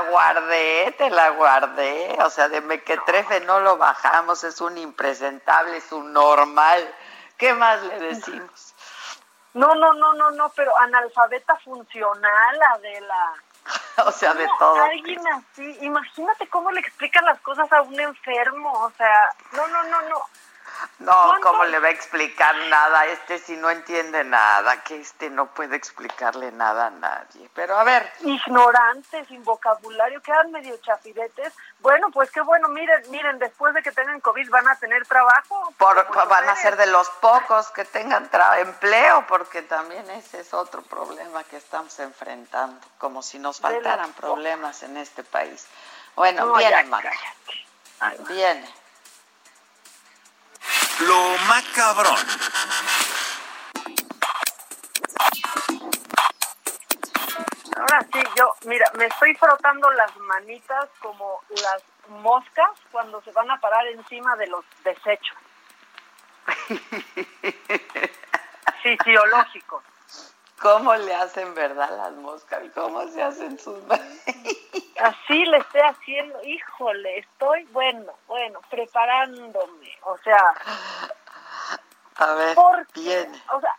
guardé, o sea, de mequetrefe no lo bajamos, es un impresentable, es un normal, ¿qué más le decimos? No, pero analfabeta funcional, Adela. O sea, de todo. Alguien así, imagínate cómo le explican las cosas a un enfermo, o sea, no. No, ¿cuánto? ¿Cómo le va a explicar nada? Si no entiende nada, que no puede explicarle nada a nadie. Pero a ver. Ignorantes, sin vocabulario, quedan medio chafiretes. Bueno, pues qué bueno, miren, después de que tengan COVID van a tener trabajo. Van a ser de los pocos que tengan empleo, porque también ese es otro problema que estamos enfrentando, como si nos faltaran problemas en este país. Bueno, no, viene, Maca. Viene. Lo macabrón. Ahora sí, yo, mira, me estoy frotando las manitas como las moscas cuando se van a parar encima de los desechos. Fisiológico. ¿Cómo le hacen, verdad, las moscas? ¿Cómo se hacen sus manitas? Así le estoy haciendo, híjole, estoy, bueno, preparándome, o sea. A ver, porque, bien. O sea,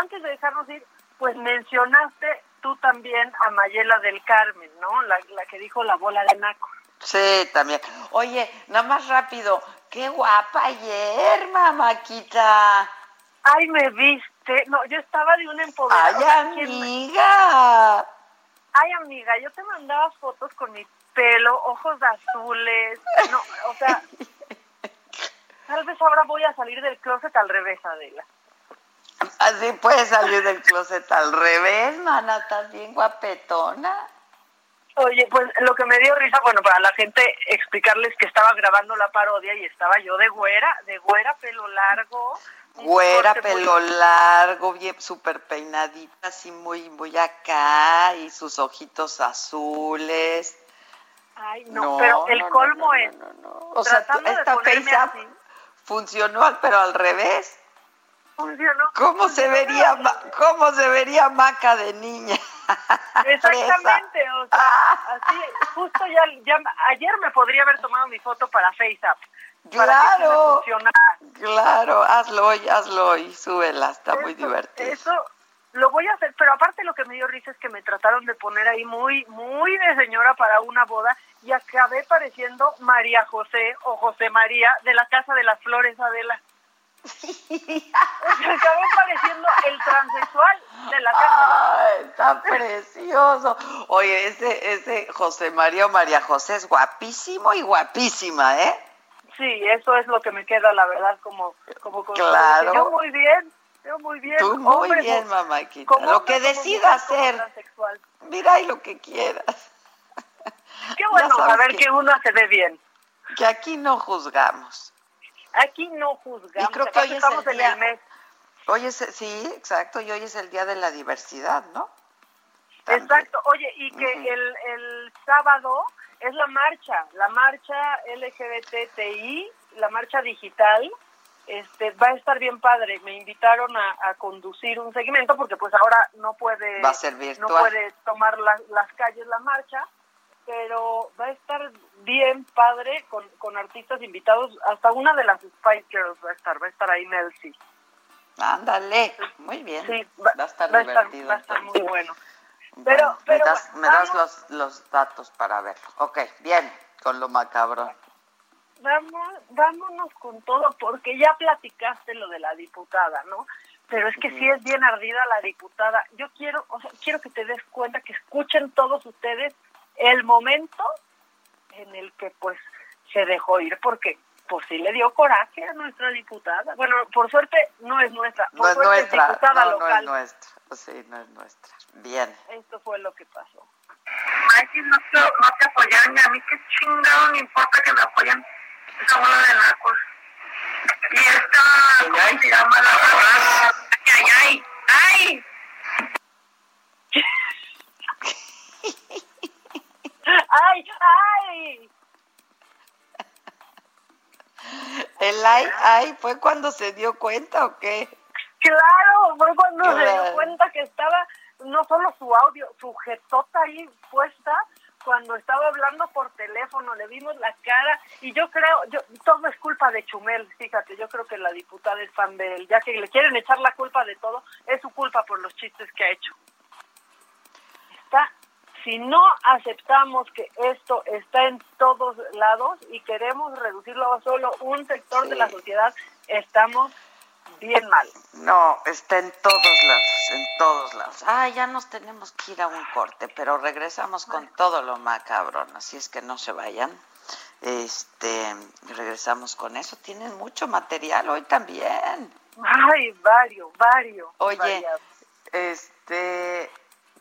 antes de dejarnos ir, pues mencionaste tú también a Mayela del Carmen, ¿no? La que dijo la bola de naco. Sí, también. Oye, nada más rápido, qué guapa ayer, mamáquita. Ay, me viste. No, yo estaba de un empoderado. Ay, amiga. Ay, amiga, yo te mandaba fotos con mi pelo, ojos azules. No, o sea, tal vez ahora voy a salir del closet al revés, Adela. Así puedes salir del closet al revés, mana, estás bien guapetona. Oye, pues lo que me dio risa, bueno, para la gente explicarles que estaba grabando la parodia y estaba yo de güera, pelo largo. Güera, pelo largo, bien súper peinadita, así muy, muy acá, y sus ojitos azules. Ay, no, pero el colmo es... O sea, esta face funcionó, pero al revés. Funcionó. ¿Cómo se vería Maca de niña? Exactamente, o sea, así, justo ya ayer me podría haber tomado mi foto para FaceApp. Claro, claro, hazlo hoy, súbela, está muy divertido. Eso lo voy a hacer, pero aparte lo que me dio risa es que me trataron de poner ahí muy, muy de señora para una boda y acabé pareciendo María José o José María de la Casa de las Flores, Adela. Sí. Acabó pareciendo el transexual de la casa. Ay, está precioso. Oye, ese José María o María José es guapísimo y guapísima, ¿eh? Sí, eso es lo que me queda, la verdad, como claro. Yo muy bien. Tú muy hombre, bien, mamáquita. Lo que decida hacer. Mira y lo que quieras. Qué bueno saber que uno se ve bien. Que aquí no juzgamos. Y creo que hoy estamos en el mes. Sí, exacto, y hoy es el día de la diversidad, ¿no? También. Exacto, oye, y que el sábado es la marcha LGBTI, la marcha digital, va a estar bien padre. Me invitaron a conducir un segmento porque pues ahora no puede tomar las calles la marcha. Pero va a estar bien padre con artistas invitados. Hasta una de las Spice Girls va a estar ahí, Nelsie. Ándale, muy bien. Sí, va a estar divertido. Va a estar muy bueno. Pero me das los datos para verlo. Ok, bien, con lo macabrón. Vámonos con todo, porque ya platicaste lo de la diputada, ¿no? Pero es que sí es bien ardida la diputada. Yo quiero que te des cuenta, que escuchen todos ustedes el momento en el que pues se dejó ir, porque por sí le dio coraje a nuestra diputada. Bueno, por suerte no es nuestra, es diputada local. No es nuestra. Bien. Esto fue lo que pasó. Ay, si no te apoyaron, a mí qué chingado me importa que me apoyen. Esa bola de nacos. Y esta, ¿cómo se llama la palabra? Ay. ¡Ay! ¿El ay fue cuando se dio cuenta o qué? Claro, fue cuando se dio cuenta que estaba, no solo su audio, su jetota ahí puesta, cuando estaba hablando por teléfono, le vimos la cara, y yo creo, todo es culpa de Chumel, fíjate, yo creo que la diputada es fan de él, ya que le quieren echar la culpa de todo, es su culpa por los chistes que ha hecho. Está si no aceptamos que esto está en todos lados y queremos reducirlo a solo un sector de la sociedad, estamos bien mal. No, está en todos lados, en todos lados. Ah, ya nos tenemos que ir a un corte, pero regresamos con todo lo macabrón, así es que no se vayan. Regresamos con eso. Tienen mucho material hoy también. Ay, varios. Oye, variado.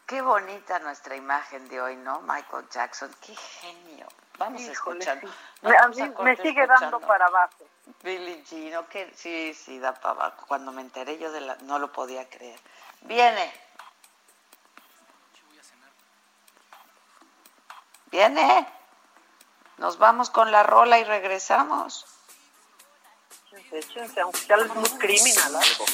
Qué bonita nuestra imagen de hoy, ¿no? Michael Jackson, qué genio. Vamos escuchando. Me sigue escuchando. Dando para abajo. Billie Jean, okay. Sí, da para abajo. Cuando me enteré yo no lo podía creer. Viene. Yo voy a cenar. Viene. Nos vamos con la rola y regresamos. Échense, aunque sea muy criminal algo.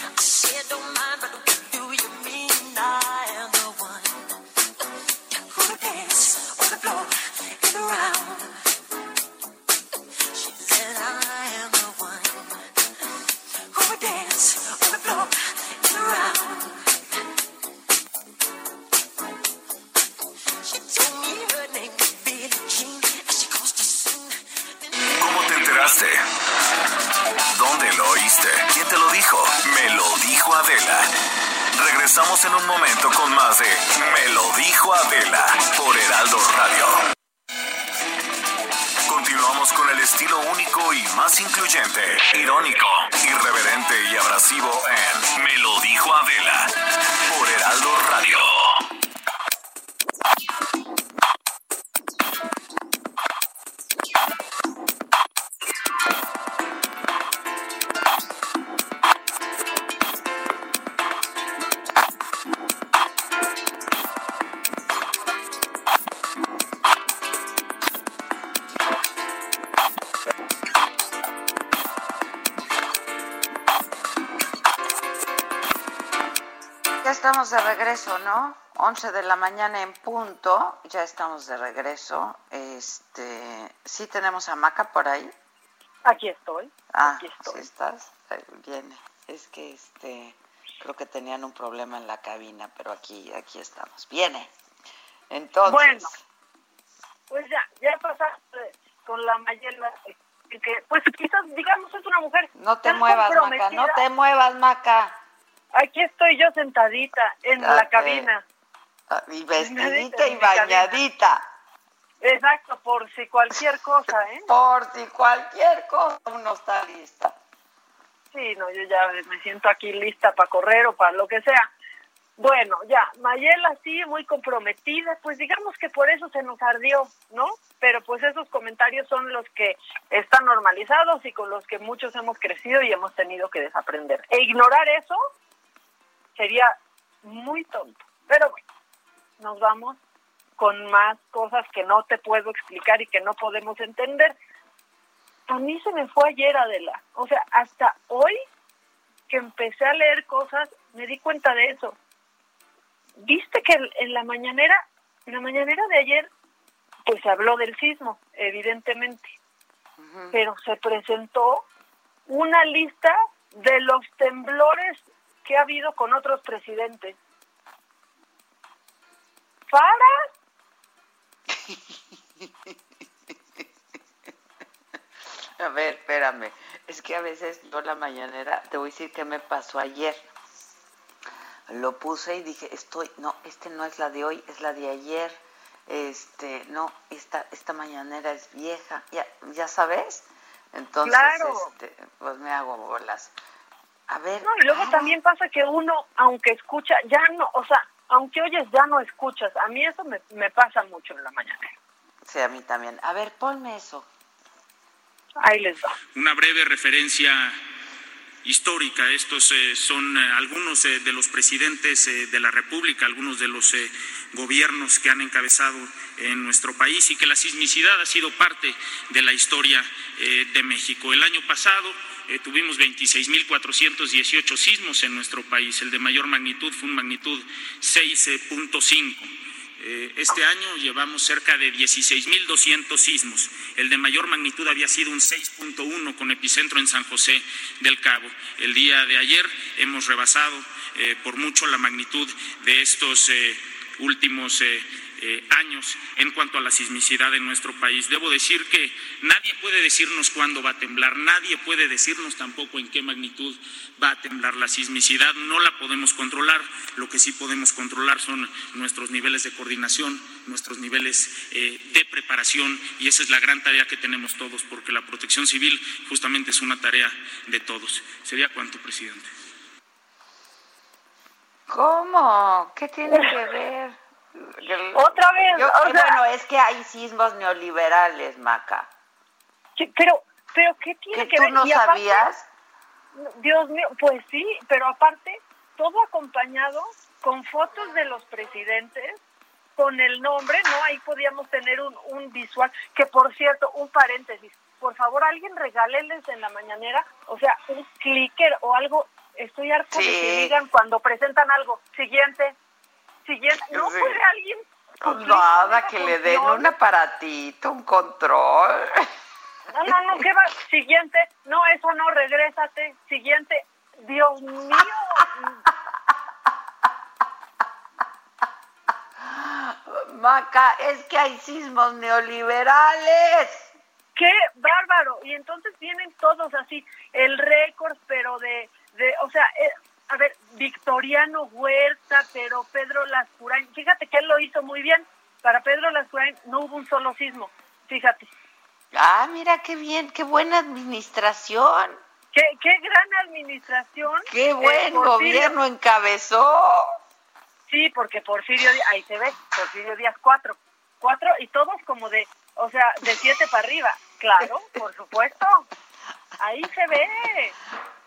¿Dónde lo oíste? ¿Quién te lo dijo? Me lo dijo Abela. Regresamos en un momento con más de Me lo dijo Abela por Heraldo Radio. Continuamos con el estilo único y más incluyente, irónico, irreverente y abrasivo en Me lo dijo Abela por Heraldo Radio. De regreso, ¿no? 11 de la mañana en punto, ya estamos de regreso. ¿Sí tenemos a Maca por ahí? Aquí estoy. Ah, aquí estoy. ¿Sí estás? Viene. Es que creo que tenían un problema en la cabina, pero aquí estamos. Viene. Entonces. Bueno, pues ya pasaste con la Mayela, que pues quizás digamos es una mujer. No te muevas, Maca, no te muevas, Maca. Aquí estoy yo sentadita en la cabina. Y vestidita y bañadita. Exacto, por si cualquier cosa, ¿eh? Por si cualquier cosa uno está lista. Sí, no, yo ya me siento aquí lista para correr o para lo que sea. Bueno, ya, Mayela sí, muy comprometida, pues digamos que por eso se nos ardió, ¿no? Pero pues esos comentarios son los que están normalizados y con los que muchos hemos crecido y hemos tenido que desaprender. E ignorar eso sería muy tonto. Pero bueno, nos vamos con más cosas que no te puedo explicar y que no podemos entender. A mí se me fue ayer, Adela. O sea, hasta hoy que empecé a leer cosas, me di cuenta de eso. Viste que en la mañanera de ayer, pues se habló del sismo, evidentemente. Uh-huh. Pero se presentó una lista de los temblores que ha habido con otros presidentes. A ver, espérame. Es que a veces yo la mañanera, te voy a decir qué me pasó ayer. Lo puse y dije, no es la de hoy, es la de ayer. No, esta mañanera es vieja. Ya sabes. Entonces, claro. Pues me hago bolas. A ver. No, y luego también pasa que uno, aunque escucha, ya no, o sea, aunque oyes, ya no escuchas. A mí eso me pasa mucho en la mañanera. Sí, a mí también. A ver, ponme eso. Ahí les va. Una breve referencia histórica. Estos son algunos de los presidentes de la República, algunos de los gobiernos que han encabezado en nuestro país y que la sismicidad ha sido parte de la historia de México. El año pasado tuvimos 26.418 sismos en nuestro país. El de mayor magnitud fue un magnitud 6.5. Este año llevamos cerca de 16.200 sismos. El de mayor magnitud había sido un 6.1 con epicentro en San José del Cabo. El día de ayer hemos rebasado por mucho la magnitud de estos últimos años en cuanto a la sismicidad en nuestro país. Debo decir que nadie puede decirnos cuándo va a temblar, nadie puede decirnos tampoco en qué magnitud va a temblar la sismicidad, no la podemos controlar. Lo que sí podemos controlar son nuestros niveles de coordinación, nuestros niveles de preparación, y esa es la gran tarea que tenemos todos, porque la protección civil justamente es una tarea de todos. ¿Sería cuánto, presidente? ¿Cómo? ¿Qué tiene que ver? Otra vez. Bueno, es que hay sismos neoliberales, Maca. Pero ¿qué tiene que ver? ¿Tú no sabías? Dios mío, pues sí, pero aparte, todo acompañado con fotos de los presidentes, con el nombre, ¿no? Ahí podíamos tener un visual, que por cierto, un paréntesis, por favor, alguien regálenles en la mañanera, o sea, un clicker o algo. Estoy harta de que digan cuando presentan algo, siguiente, ¿no puede alguien? Pues nada, que le den un aparatito, un control. No, ¿qué va? Siguiente, no, eso no, regrésate, siguiente, Dios mío. Maca, es que hay sismos neoliberales. ¡Qué bárbaro! Y entonces vienen todos así, el récord, pero Victoriano Huerta, pero Pedro Lascurain, fíjate que él lo hizo muy bien, para Pedro Lascurain no hubo un solo sismo, fíjate. Ah, mira qué bien, qué buena administración. Qué gran administración. Qué buen gobierno encabezó. Sí, porque Porfirio Díaz 4, y todos como de, o sea, de 7 para arriba, claro, por supuesto, ahí se ve.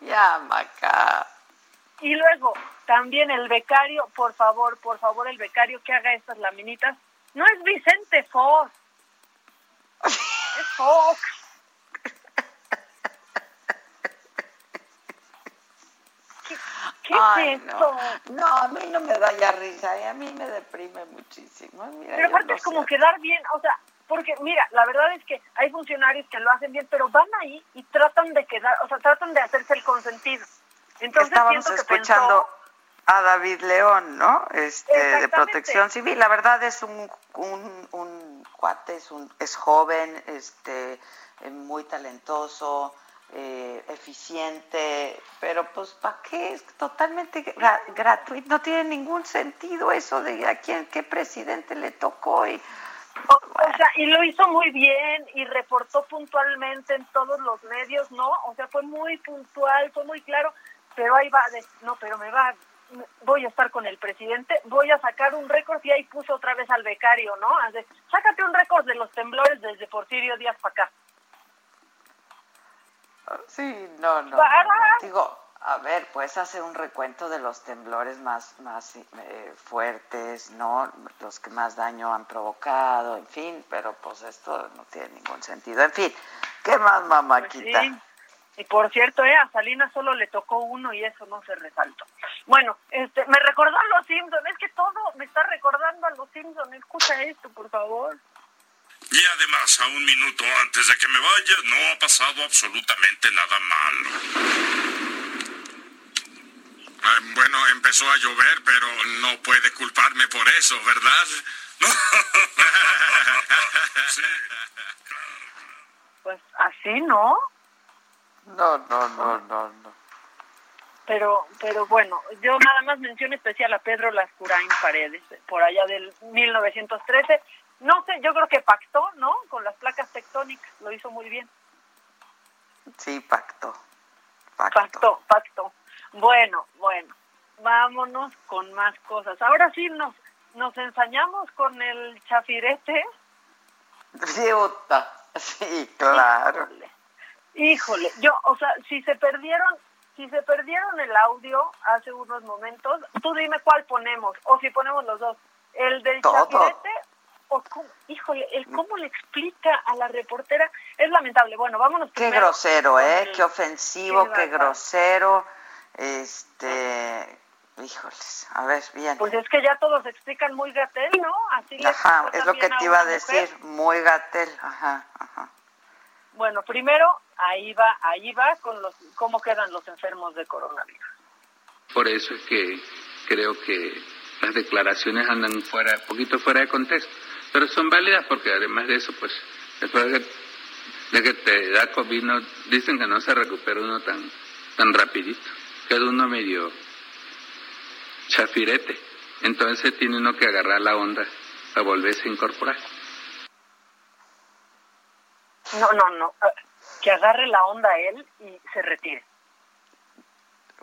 Ya, Maca. Y luego, también el becario, por favor, el becario que haga estas laminitas, no es Vicente Fox, es Fox. ¿Qué es esto? No, a mí no me da ya risa, a mí me deprime muchísimo. Mira, pero aparte no es como quedar bien, o sea, porque mira, la verdad es que hay funcionarios que lo hacen bien, pero van ahí y tratan de quedar, o sea, tratan de hacerse el consentido. Entonces, estábamos escuchando a David León, ¿no? De Protección Civil. La verdad es un cuate, es joven, muy talentoso. Eficiente, pero pues ¿para qué? Es totalmente gratuito, no tiene ningún sentido eso de a quién, qué presidente le tocó. O sea, y lo hizo muy bien y reportó puntualmente en todos los medios, ¿no? O sea, fue muy puntual, fue muy claro, pero ahí va, voy a estar con el presidente, voy a sacar un récord, y ahí puso otra vez al becario, ¿no? Sácate un récord de los temblores desde Porfirio Díaz para acá. Sí, no. Digo, a ver, puedes hacer un recuento de los temblores más fuertes, ¿no? Los que más daño han provocado, en fin, pero pues esto no tiene ningún sentido. En fin, ¿qué más, mamáquita? Pues sí. Y por cierto, a Salinas solo le tocó uno y eso no se resaltó. Bueno, me recordó a los Simpsons, es que todo me está recordando a los Simpsons. Escucha esto, por favor. Y además, a un minuto antes de que me vaya, no ha pasado absolutamente nada malo. Bueno, empezó a llover, pero no puede culparme por eso, ¿verdad? Sí. Pues así, ¿no? No. Pero bueno, yo nada más menciono especial a Pedro Lascurain Paredes, por allá del 1913. No sé, yo creo que pactó, ¿no? Con las placas tectónicas, lo hizo muy bien. Sí, pactó. Bueno, vámonos con más cosas. Ahora sí nos ensañamos con el chafirete. Sí, claro. Híjole, yo, o sea, si se perdieron el audio hace unos momentos, tú dime cuál ponemos, o si ponemos los dos, el del chafirete. Híjole, ¿cómo le explica a la reportera? Es lamentable. Bueno, vámonos primero. Qué grosero, qué ofensivo, qué grosero. Híjoles, a ver, bien. Pues es que ya todos explican muy Gatell, ¿no? Así. Ajá, es lo que te iba a decir, muy Gatell. Ajá. Bueno, primero, ahí va con los cómo quedan los enfermos de coronavirus. Por eso es que creo que las declaraciones andan fuera, poquito fuera de contexto, pero son válidas porque además de eso, pues, después de que te da COVID, no, dicen que no se recupera uno tan rapidito, queda uno medio chafirete, entonces tiene uno que agarrar la onda para volverse a incorporar. No, que agarre la onda a él y se retire.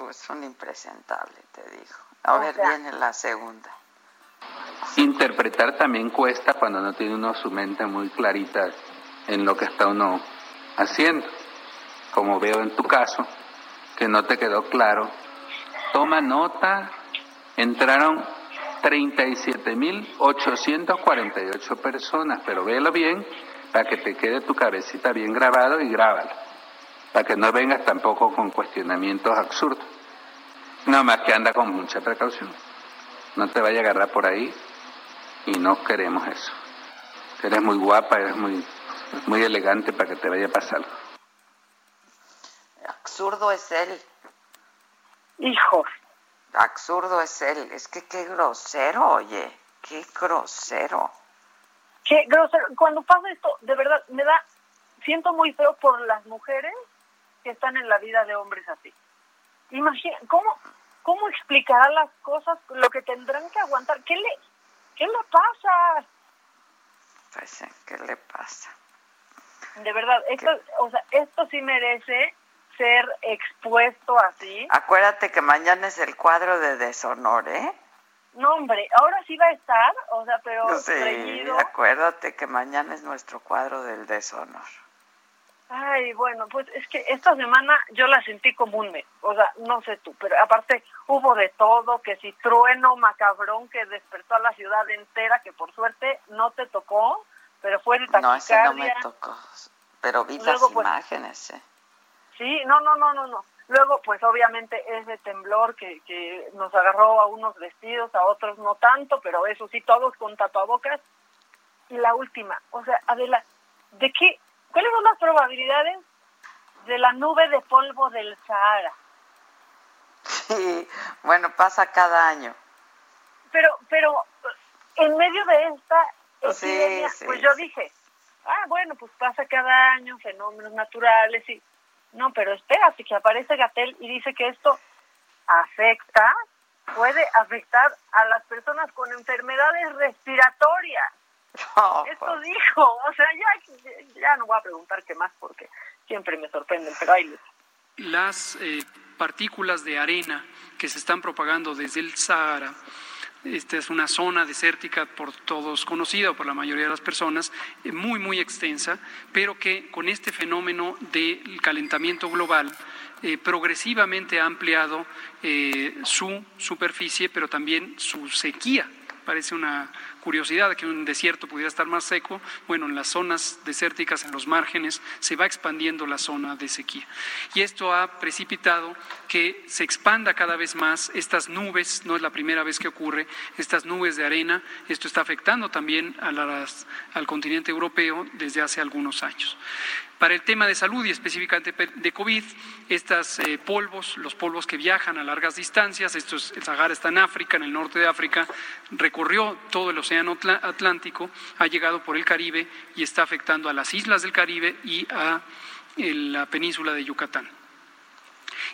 Es un impresentable, te digo. A ver, viene la segunda. Interpretar también cuesta cuando no tiene uno su mente muy clarita en lo que está uno haciendo. Como veo en tu caso, que no te quedó claro. Toma nota, entraron 37,848 personas, pero véelo bien para que te quede tu cabecita bien grabado y grábalo. Para que no vengas tampoco con cuestionamientos absurdos. Nada más que anda con mucha precaución. No te vaya a agarrar por ahí y no queremos eso. Eres muy guapa, eres muy, muy elegante para que te vaya a pasar. Absurdo es él. Hijo. Absurdo es él. Es que qué grosero, oye. Qué grosero. Qué grosero. Cuando pasa esto, de verdad, siento muy feo por las mujeres que están en la vida de hombres así. Imagina, ¿cómo explicará las cosas, lo que tendrán que aguantar? ¿Qué le pasa? Pues, ¿qué le pasa? De verdad, esto sí merece ser expuesto así. Acuérdate que mañana es el cuadro de deshonor, ¿eh? No, hombre, ahora sí va a estar, pero sí, reñido. Acuérdate que mañana es nuestro cuadro del deshonor. Ay, bueno, pues es que esta semana yo la sentí como un mes, no sé tú, pero aparte hubo de todo, que si trueno macabrón que despertó a la ciudad entera, que por suerte no te tocó, pero fue de taquicardia. No, ese no me tocó, pero vi luego, las imágenes, ¿eh? Sí, no. Luego, pues obviamente ese temblor que nos agarró a unos vestidos, a otros no tanto, pero eso sí, todos con tapabocas. Y la última, Adela, ¿cuáles son las probabilidades de la nube de polvo del Sahara? Sí, bueno, pasa cada año. Pero en medio de esta epidemia, sí, pues yo dije, bueno, pues pasa cada año, fenómenos naturales y... No, pero espérate, que aparece Gatell y dice que esto puede afectar a las personas con enfermedades respiratorias. Oh, esto pues dijo, ya no voy a preguntar qué más porque siempre me sorprenden, pero ahí... Las partículas de arena que se están propagando desde el Sahara, esta es una zona desértica por todos conocida o por la mayoría de las personas, muy, muy extensa, pero que con este fenómeno del calentamiento global progresivamente ha ampliado su superficie, pero también su sequía. Parece una curiosidad que un desierto pudiera estar más seco. Bueno, en las zonas desérticas, en los márgenes, se va expandiendo la zona de sequía. Y esto ha precipitado que se expanda cada vez más estas nubes, no es la primera vez que ocurre, estas nubes de arena. Esto está afectando también al continente europeo desde hace algunos años. Para el tema de salud y específicamente de COVID, los polvos que viajan a largas distancias, el Sahara está en África, en el norte de África, recorrió todo el océano Atlántico, ha llegado por el Caribe y está afectando a las islas del Caribe y a la península de Yucatán.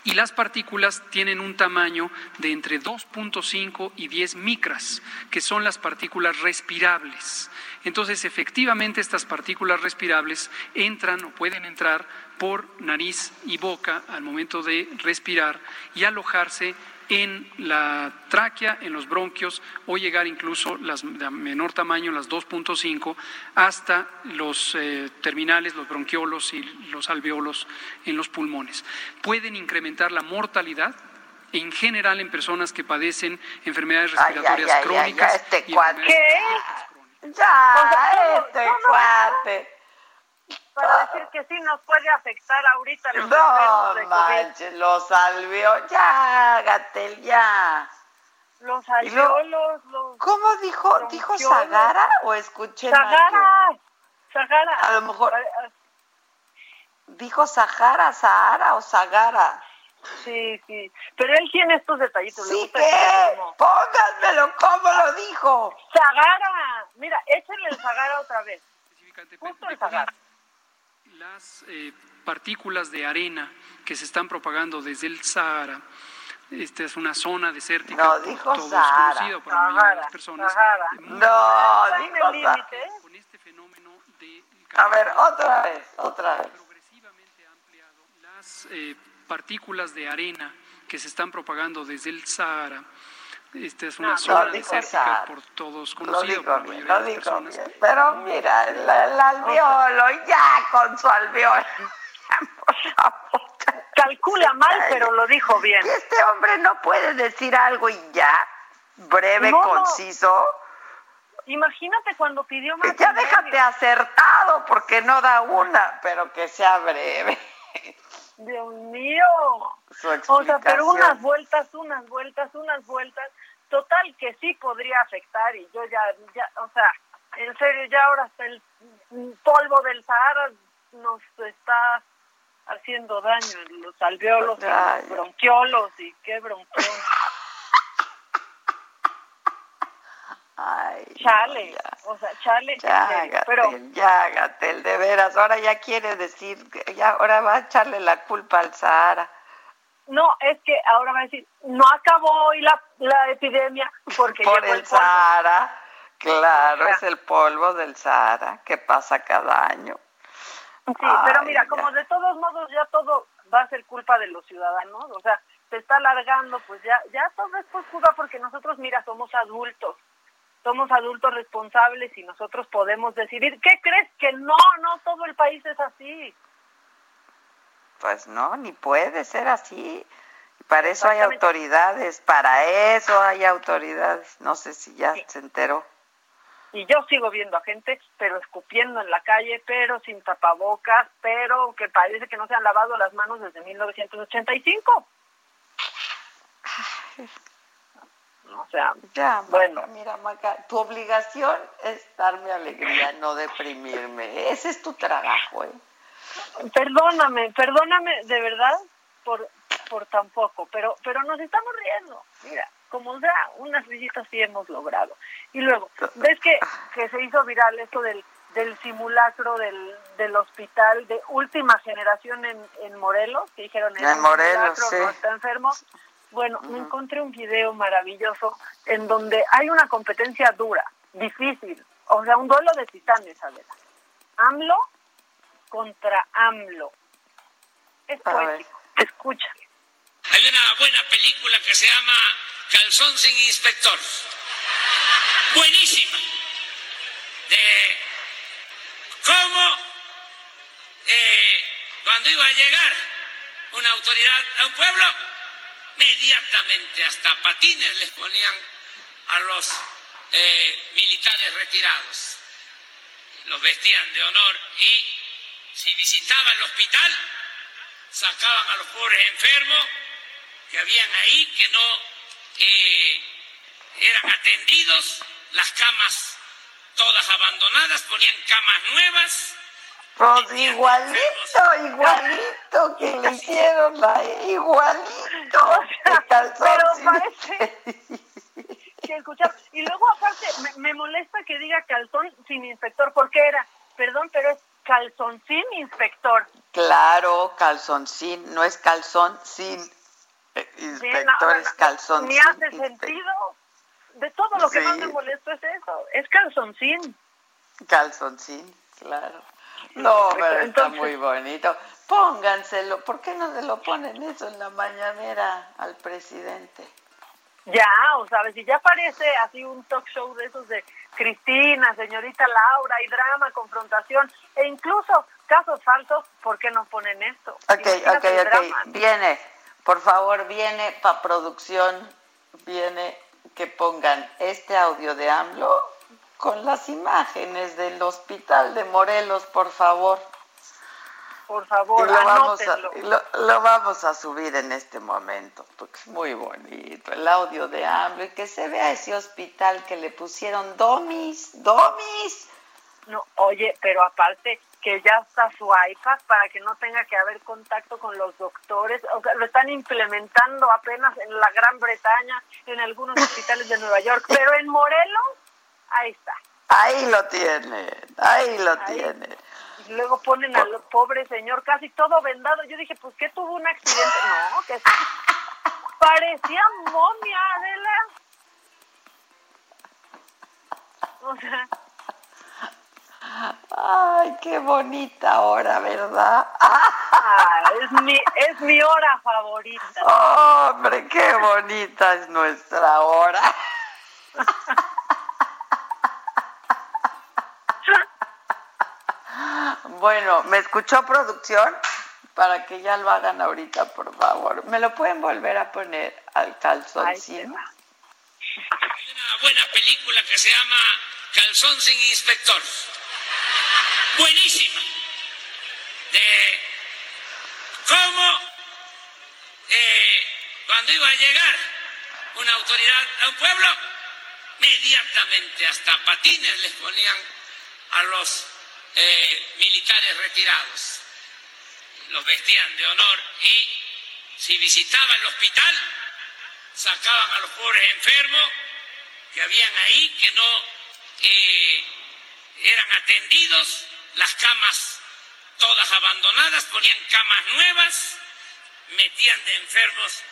Y las partículas tienen un tamaño de entre 2.5 y 10 micras, que son las partículas respirables. Entonces, efectivamente, estas partículas respirables entran o pueden entrar por nariz y boca al momento de respirar y alojarse en la tráquea, en los bronquios, o llegar incluso las de menor tamaño, las 2.5, hasta los terminales, los bronquiolos y los alveolos en los pulmones. Pueden incrementar la mortalidad en general en personas que padecen enfermedades respiratorias crónicas. Este cuate. Para decir que sí nos puede afectar ahorita los enfermos de COVID. No manches, los alveolos, Gatell, ya. Los alveolos, los... ¿Cómo dijo Sahara o escuché mal? Sahara. A lo mejor... ¿Dijo Sahara o Sagara? Sí, sí. Pero él tiene estos detallitos. Sí, ¿qué? Como... pónganmelo como lo dijo. Zagara. Mira, échenle el Zagara otra vez. Justo el Zagara. Las partículas de arena que se están propagando desde el Sahara. Esta es una zona desértica. No, dijo todos Sahara. Para las personas. Sahara. No, dijo Sahara. Con este fenómeno de... A ver, otra vez, otra vez. Progresivamente ha ampliado las partículas de arena que se están propagando desde el Sahara. Esta es una zona desértica Sahara. Por todos conocida por la mayoría de las personas. Bien. Pero mira, el alveolo, ya con su alveolo. Calcula mal, pero lo dijo bien. Este hombre no puede decir algo y ya, breve, no, conciso. Imagínate cuando pidió más. Ya déjate acertado, porque no da una, pero que sea breve. Dios mío. O sea, pero unas vueltas. Total, que sí podría afectar y yo ya, o sea, en serio, ya ahora hasta el polvo del Sahara nos está haciendo daño. Los alveolos, los bronquiolos y qué broncón. Ay, chale, no, o sea, chale. Ya, Gatell, de veras, ahora ya quiere decir, ya ahora va a echarle la culpa al Sahara. No, es que ahora va a decir, no acabó hoy la epidemia porque por llegó el Sahara, claro, es el polvo del Sahara que pasa cada año. Sí, ay, pero mira, ya. Como de todos modos ya todo va a ser culpa de los ciudadanos, o sea, se está alargando, pues ya todo es por culpa porque nosotros, mira, somos adultos. Somos adultos responsables y nosotros podemos decidir. ¿Qué crees? Que no todo el país es así. Pues no, ni puede ser así. Para eso hay autoridades, No sé si ya se enteró. Y yo sigo viendo a gente, pero escupiendo en la calle, pero sin tapabocas, pero que parece que no se han lavado las manos desde 1985. O sea, ya, bueno. Mira, Maca, tu obligación es darme alegría, no deprimirme. Ese es tu trabajo, ¿eh? Perdóname de verdad por tan poco, pero nos estamos riendo. Mira, como ya unas visitas sí hemos logrado. Y luego, ¿ves que se hizo viral esto del simulacro del hospital de última generación en Morelos? Que dijeron, en Morelos, sí. No está enfermo. Bueno, me encontré un video maravilloso en donde hay una competencia dura, difícil, o sea, un duelo de titanes, Abela. AMLO contra AMLO. Es poético, escucha. Hay una buena película que se llama Calzón sin Inspector. Buenísima. De cómo cuando iba a llegar una autoridad a un pueblo... inmediatamente hasta patines les ponían a los militares retirados. Los vestían de honor y si visitaban el hospital, sacaban a los pobres enfermos que habían ahí, que no eran atendidos, las camas todas abandonadas, ponían camas nuevas. Pues igualito que le hicieron igualito. O sea, pero parece que escuchar. Y luego aparte me molesta que diga calzón sin inspector, porque era, perdón, pero es calzón sin inspector. Claro, calzón sin, no es calzón sin inspector, es calzón sin. Ni hace sentido. De todo lo que más me molesto es eso, es calzón sin. Calzón sin, claro. No, pero está muy bonito. Pónganselo. ¿Por qué no se lo ponen eso en la mañanera al presidente? Ya, o sabes, si ya parece así un talk show de esos de Cristina, señorita Laura, y drama, confrontación, e incluso casos falsos, ¿por qué no ponen esto? Ok. Viene, por favor, viene para producción, viene que pongan este audio de AMLO con las imágenes del hospital de Morelos, por favor. Por favor, anótenlo. Lo vamos a subir en este momento, porque es muy bonito. El audio de AMLO y que se vea ese hospital que le pusieron domis. No, oye, pero aparte, que ya está su iPad para que no tenga que haber contacto con los doctores. O sea, lo están implementando apenas en la Gran Bretaña, en algunos hospitales de Nueva York, pero en Morelos, ahí está. Ahí lo tienen. Y luego ponen al pobre señor casi todo vendado. Yo dije, pues, ¿qué tuvo un accidente? No, que parecía momia, Adela. O sea... Ay, qué bonita hora, ¿verdad? Ah, es mi hora favorita. Oh, hombre, qué bonita es nuestra hora. Bueno, ¿me escuchó producción? Para que ya lo hagan ahorita, por favor. ¿Me lo pueden volver a poner al calzoncino? Hay una buena película que se llama Calzón sin inspector. Buenísima. De cómo cuando iba a llegar una autoridad a un pueblo, inmediatamente hasta patines les ponían a los militares retirados. Los vestían de honor y si visitaban el hospital, sacaban a los pobres enfermos que habían ahí, que no eran atendidos, las camas todas abandonadas, ponían camas nuevas, metían de enfermos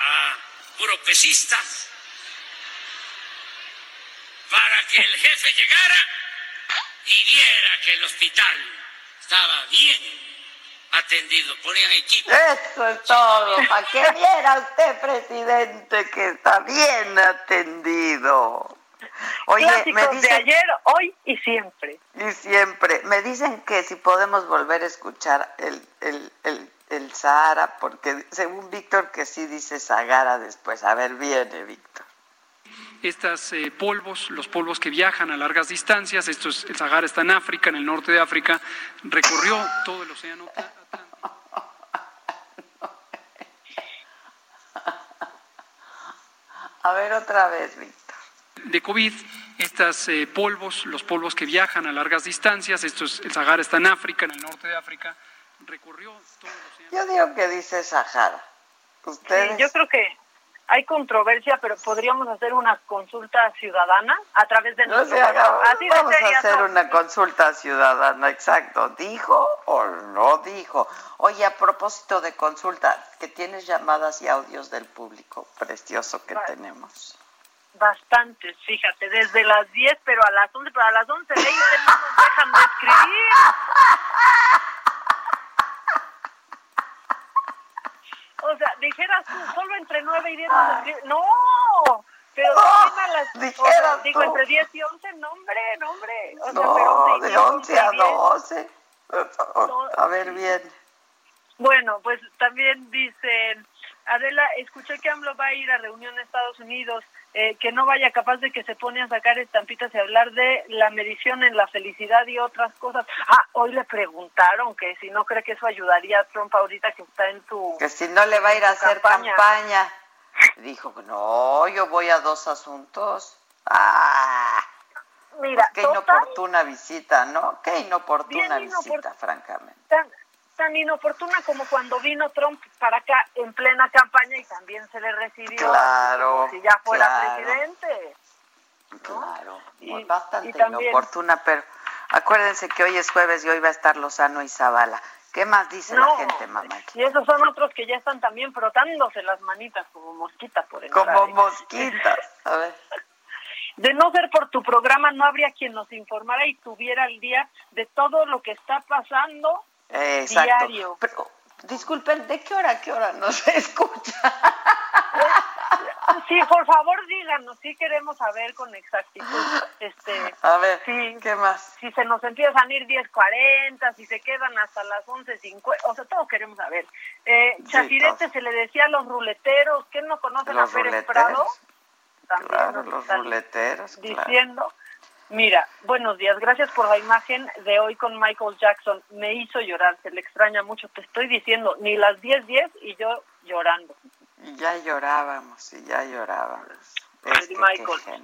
a buropesistas para que el jefe llegara y viera que el hospital estaba bien atendido, ponían equipo. Eso es todo, para que viera usted, presidente, que está bien atendido. Oye, clásicos me dicen, de ayer, hoy y siempre. Y siempre. Me dicen que si podemos volver a escuchar el Sahara, porque según Víctor que sí dice Sahara después. A ver, viene Víctor. Estas polvos, los polvos que viajan a largas distancias, el Sahara está en África, en el norte de África, recorrió todo el océano Atlántico. A ver otra vez, Víctor. De COVID, estas polvos, los polvos que viajan a largas distancias, el Sahara está en África, en el norte de África, recorrió todo el océano. Yo digo que dice Sahara. ¿Ustedes? Sí, yo creo que hay controversia, pero podríamos hacer unas consultas ciudadanas a través de nuestro... Vamos a hacer una consulta ciudadana, exacto. ¿Dijo o no dijo? Oye, a propósito de consulta, que tienes llamadas y audios del público precioso que tenemos. Bastantes, fíjate, desde las 10, pero a las 11, pero a las 11:20 no nos dejan de escribir. O sea, dijeras tú, solo entre 9 y 10 nos escriben. ¡No! Pero también a las... Dijeras, digo, tú, entre 10 y 11, no, hombre. O sea, no, pero de 11 a 12. A ver, bien. Bueno, pues también dicen... Adela, escuché que AMLO va a ir a reunión a Estados Unidos, que no vaya, capaz de que se pone a sacar estampitas y hablar de la medición en la felicidad y otras cosas. Ah, hoy le preguntaron que si no cree que eso ayudaría a Trump ahorita que está en tu... Que si no le va a ir a hacer campaña. Dijo, no, yo voy a dos asuntos. Ah, mira, pues qué inoportuna visita, ¿no? Qué inoportuna visita, francamente. Tan inoportuna como cuando vino Trump para acá en plena campaña y también se le recibió, claro, como si ya fuera presidente, ¿no? Claro, y bastante y también inoportuna, pero acuérdense que hoy es jueves y hoy va a estar Lozano y Zavala. ¿Qué más dice la gente, mamá? Y esos son otros que ya están también frotándose las manitas como mosquitas por el como mosquitas, a ver. De no ser por tu programa no habría quien nos informara y tuviera el día de todo lo que está pasando. Exacto. Diario. Pero, disculpen, ¿de qué hora nos escucha? Sí, por favor díganos, sí queremos saber con exactitud. A ver, sí, ¿qué más? Si se nos empiezan a ir 10:40, si se quedan hasta las 11:50, o sea, todos queremos saber. Chafirete, sí, se le decía a los ruleteros, ¿qué no conocen a Pérez Prado? También claro, los ruleteros. Diciendo... Claro. Mira, buenos días, gracias por la imagen de hoy con Michael Jackson, me hizo llorar, se le extraña mucho, te estoy diciendo, ni las 10:10 y yo llorando. Y ya llorábamos. El Michael.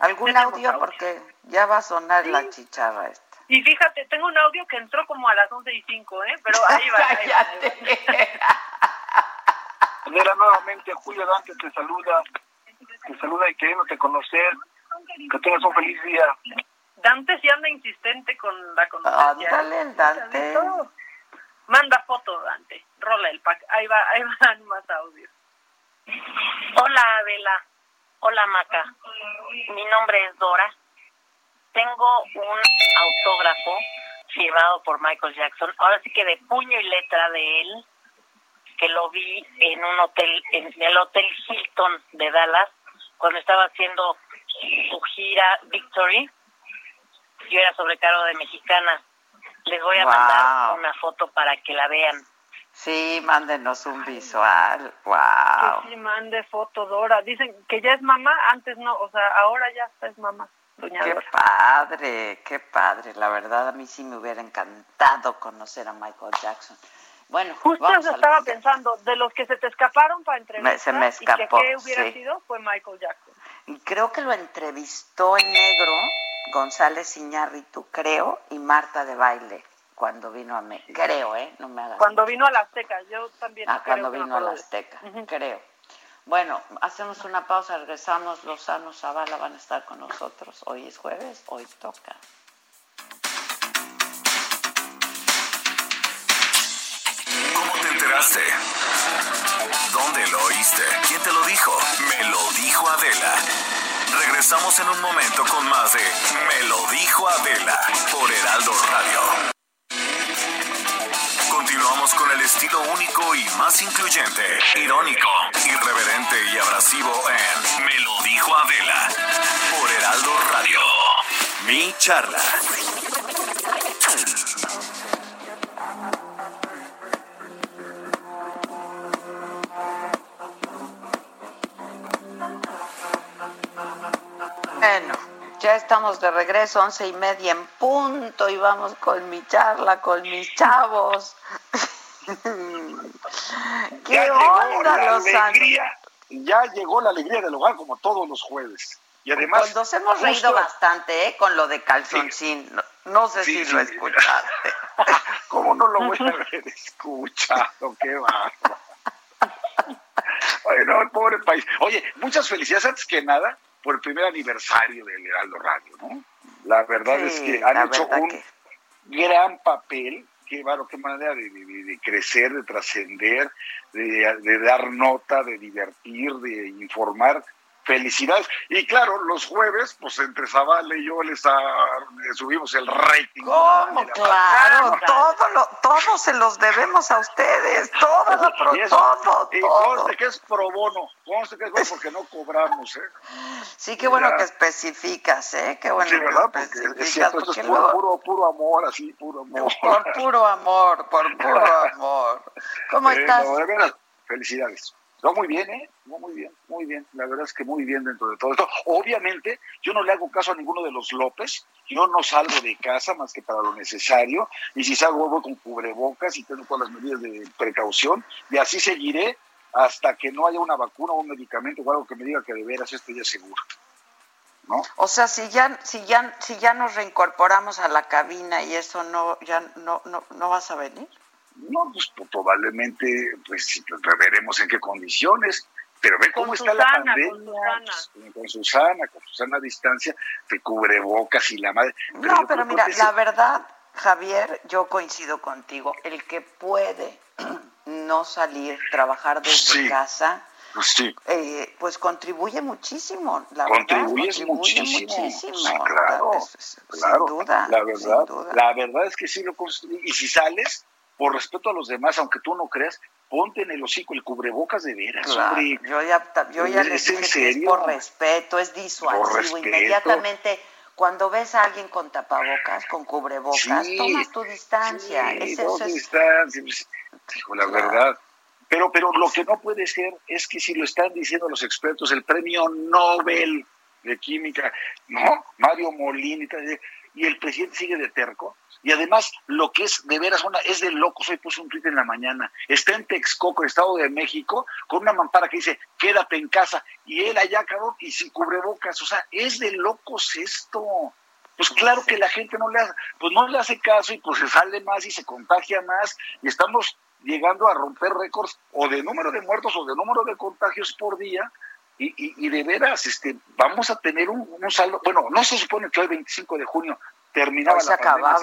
¿Algún audio? Porque ya va a sonar la chicharra esta. Y fíjate, tengo un audio que entró como a las 11:05, pero ahí va. Cállate. Mira, nuevamente, Julio Dante te saluda y queriéndote conocer, que tengas un feliz día. Dante sí anda insistente con la conversación. Ándale, Dante. Manda foto, Dante. Rola el pack. Ahí van más audios. Hola, Abela. Hola, Maca. Mi nombre es Dora. Tengo un autógrafo firmado por Michael Jackson. Ahora sí que de puño y letra de él, que lo vi en un hotel, en el Hotel Hilton de Dallas, cuando estaba haciendo su gira Victory. Yo era sobrecargo de mexicana. Les voy a mandar una foto para que la vean. Sí, mándenos un visual. Wow. Que sí, mande foto, Dora. Dicen que ya es mamá, antes no, o sea, ahora ya es mamá. Doña Dora. Qué padre. La verdad, a mí sí me hubiera encantado conocer a Michael Jackson. Bueno, justo eso estaba pensando, de los que se te escaparon para entrevistar, se me escapó, y que qué hubiera sido, fue Michael Jackson. Y creo que lo entrevistó el negro, González Iñárritu, creo, y Marta de Baile, cuando vino a México, creo, no me hagas. Cuando vino a la Azteca, yo también creo. Cuando vino a la Azteca, creo. Bueno, hacemos una pausa, regresamos, Lozano Zavala van a estar con nosotros, hoy es jueves, hoy toca. ¿Dónde lo oíste? ¿Quién te lo dijo? Me lo dijo Adela. Regresamos en un momento con más de Me lo dijo Adela por Heraldo Radio. Continuamos con el estilo único y más incluyente, irónico, irreverente y abrasivo en Me lo dijo Adela por Heraldo Radio. Mi charla. Bueno, ya estamos de regreso, 11:30 en punto, y vamos con mi charla, con mis chavos. ¿Qué ya onda, Lozano? Ya llegó la alegría del hogar, como todos los jueves. Y además, pues nos hemos reído bastante, con lo de calzoncín. Sí. No sé si lo escuchaste. ¿Cómo no lo voy a haber escuchado? ¡Qué bárbaro! Ay, no, el pobre país. Oye, muchas felicidades antes que nada por el primer aniversario del Heraldo Radio, ¿no? La verdad es que han hecho gran papel. Qué manera de crecer, de trascender, de dar nota, de divertir, de informar. Felicidades. Y claro, los jueves, pues entre Zavala y yo les subimos el rating. ¿Cómo? Claro, todo se los debemos a ustedes. Todo. Conste que es pro bono. Conste que es bueno porque no cobramos, Sí, qué bueno que especificas, Qué bueno. Sí, ¿verdad? Porque es cierto, porque esto es puro amor, así, puro amor. Por puro amor. ¿Cómo estás? No, de veras, felicidades. No, muy bien, Muy bien. La verdad es que muy bien dentro de todo esto. Obviamente, yo no le hago caso a ninguno de los López. Yo no salgo de casa más que para lo necesario. Y si salgo, voy con cubrebocas y tengo todas las medidas de precaución. Y así seguiré hasta que no haya una vacuna o un medicamento o algo que me diga que de veras esto ya es seguro, ¿no? O sea, si ya nos reincorporamos a la cabina y eso no vas a venir. No, pues probablemente, pues veremos en qué condiciones, pero ve cómo está la pandemia. Con Susana a distancia, te cubrebocas y la madre. Pero mira, la verdad, Javier, yo coincido contigo, el que puede no salir, trabajar desde casa, pues contribuye muchísimo. Contribuye muchísimo. Sí, claro, sin duda. La verdad es que sí lo construye. Y si sales, por respeto a los demás, aunque tú no creas, ponte en el hocico el cubrebocas de veras. Claro, hombre. Yo ya les dije que es por respeto, es disuasivo. Inmediatamente, cuando ves a alguien con tapabocas, con cubrebocas, tomas tu distancia. Distancia. Dijo la verdad. Pero lo que no puede ser es que si lo están diciendo los expertos, el premio Nobel de química, ¿no? Mario Molina y tal, y el presidente sigue de terco. Y además, lo que es de veras es de locos. Hoy puse un tuit en la mañana. Está en Texcoco, Estado de México, con una mampara que dice, quédate en casa. Y él allá, cabrón, y sin cubrebocas. O sea, es de locos esto. Pues claro que la gente no le hace caso y pues se sale más y se contagia más. Y estamos llegando a romper récords o de número de muertos o de número de contagios por día. Y de veras, vamos a tener un saldo. Bueno, no se supone que hoy 25 de junio terminaba la pandemia,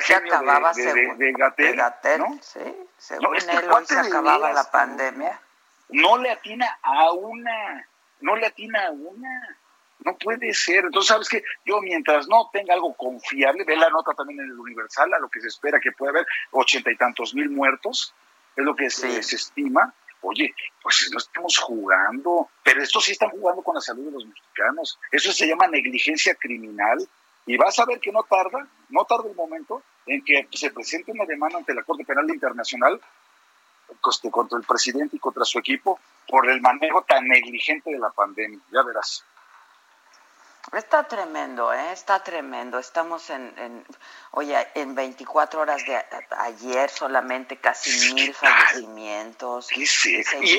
según el genio de Gatell, ¿no? Sí, según él hoy se acababa la pandemia. No le atina a una. No puede ser. Entonces, ¿sabes qué? Yo, mientras no tenga algo confiable, ve la nota también en el Universal, a lo que se espera que pueda haber 80,000+ muertos, es lo que se estima. Oye, pues no estamos jugando, pero estos sí están jugando con la salud de los mexicanos. Eso se llama negligencia criminal. Y vas a ver que no tarda el momento en que se presente una demanda ante la Corte Penal Internacional contra el presidente y contra su equipo por el manejo tan negligente de la pandemia. Ya verás. Está tremendo, está tremendo. Estamos en 24 horas de ayer solamente casi 1,000 fallecimientos. Y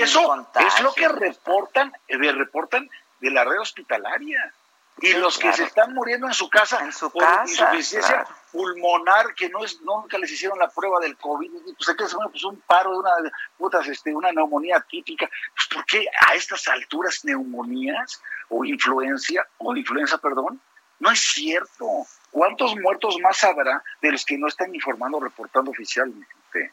eso es lo que reportan de la red hospitalaria. Y los que se están muriendo en su casa por insuficiencia pulmonar, que nunca les hicieron la prueba del COVID, pues un paro de una neumonía típica. Pues, ¿por qué a estas alturas neumonías o influenza? No es cierto. ¿Cuántos muertos más habrá de los que no están informando o reportando oficialmente?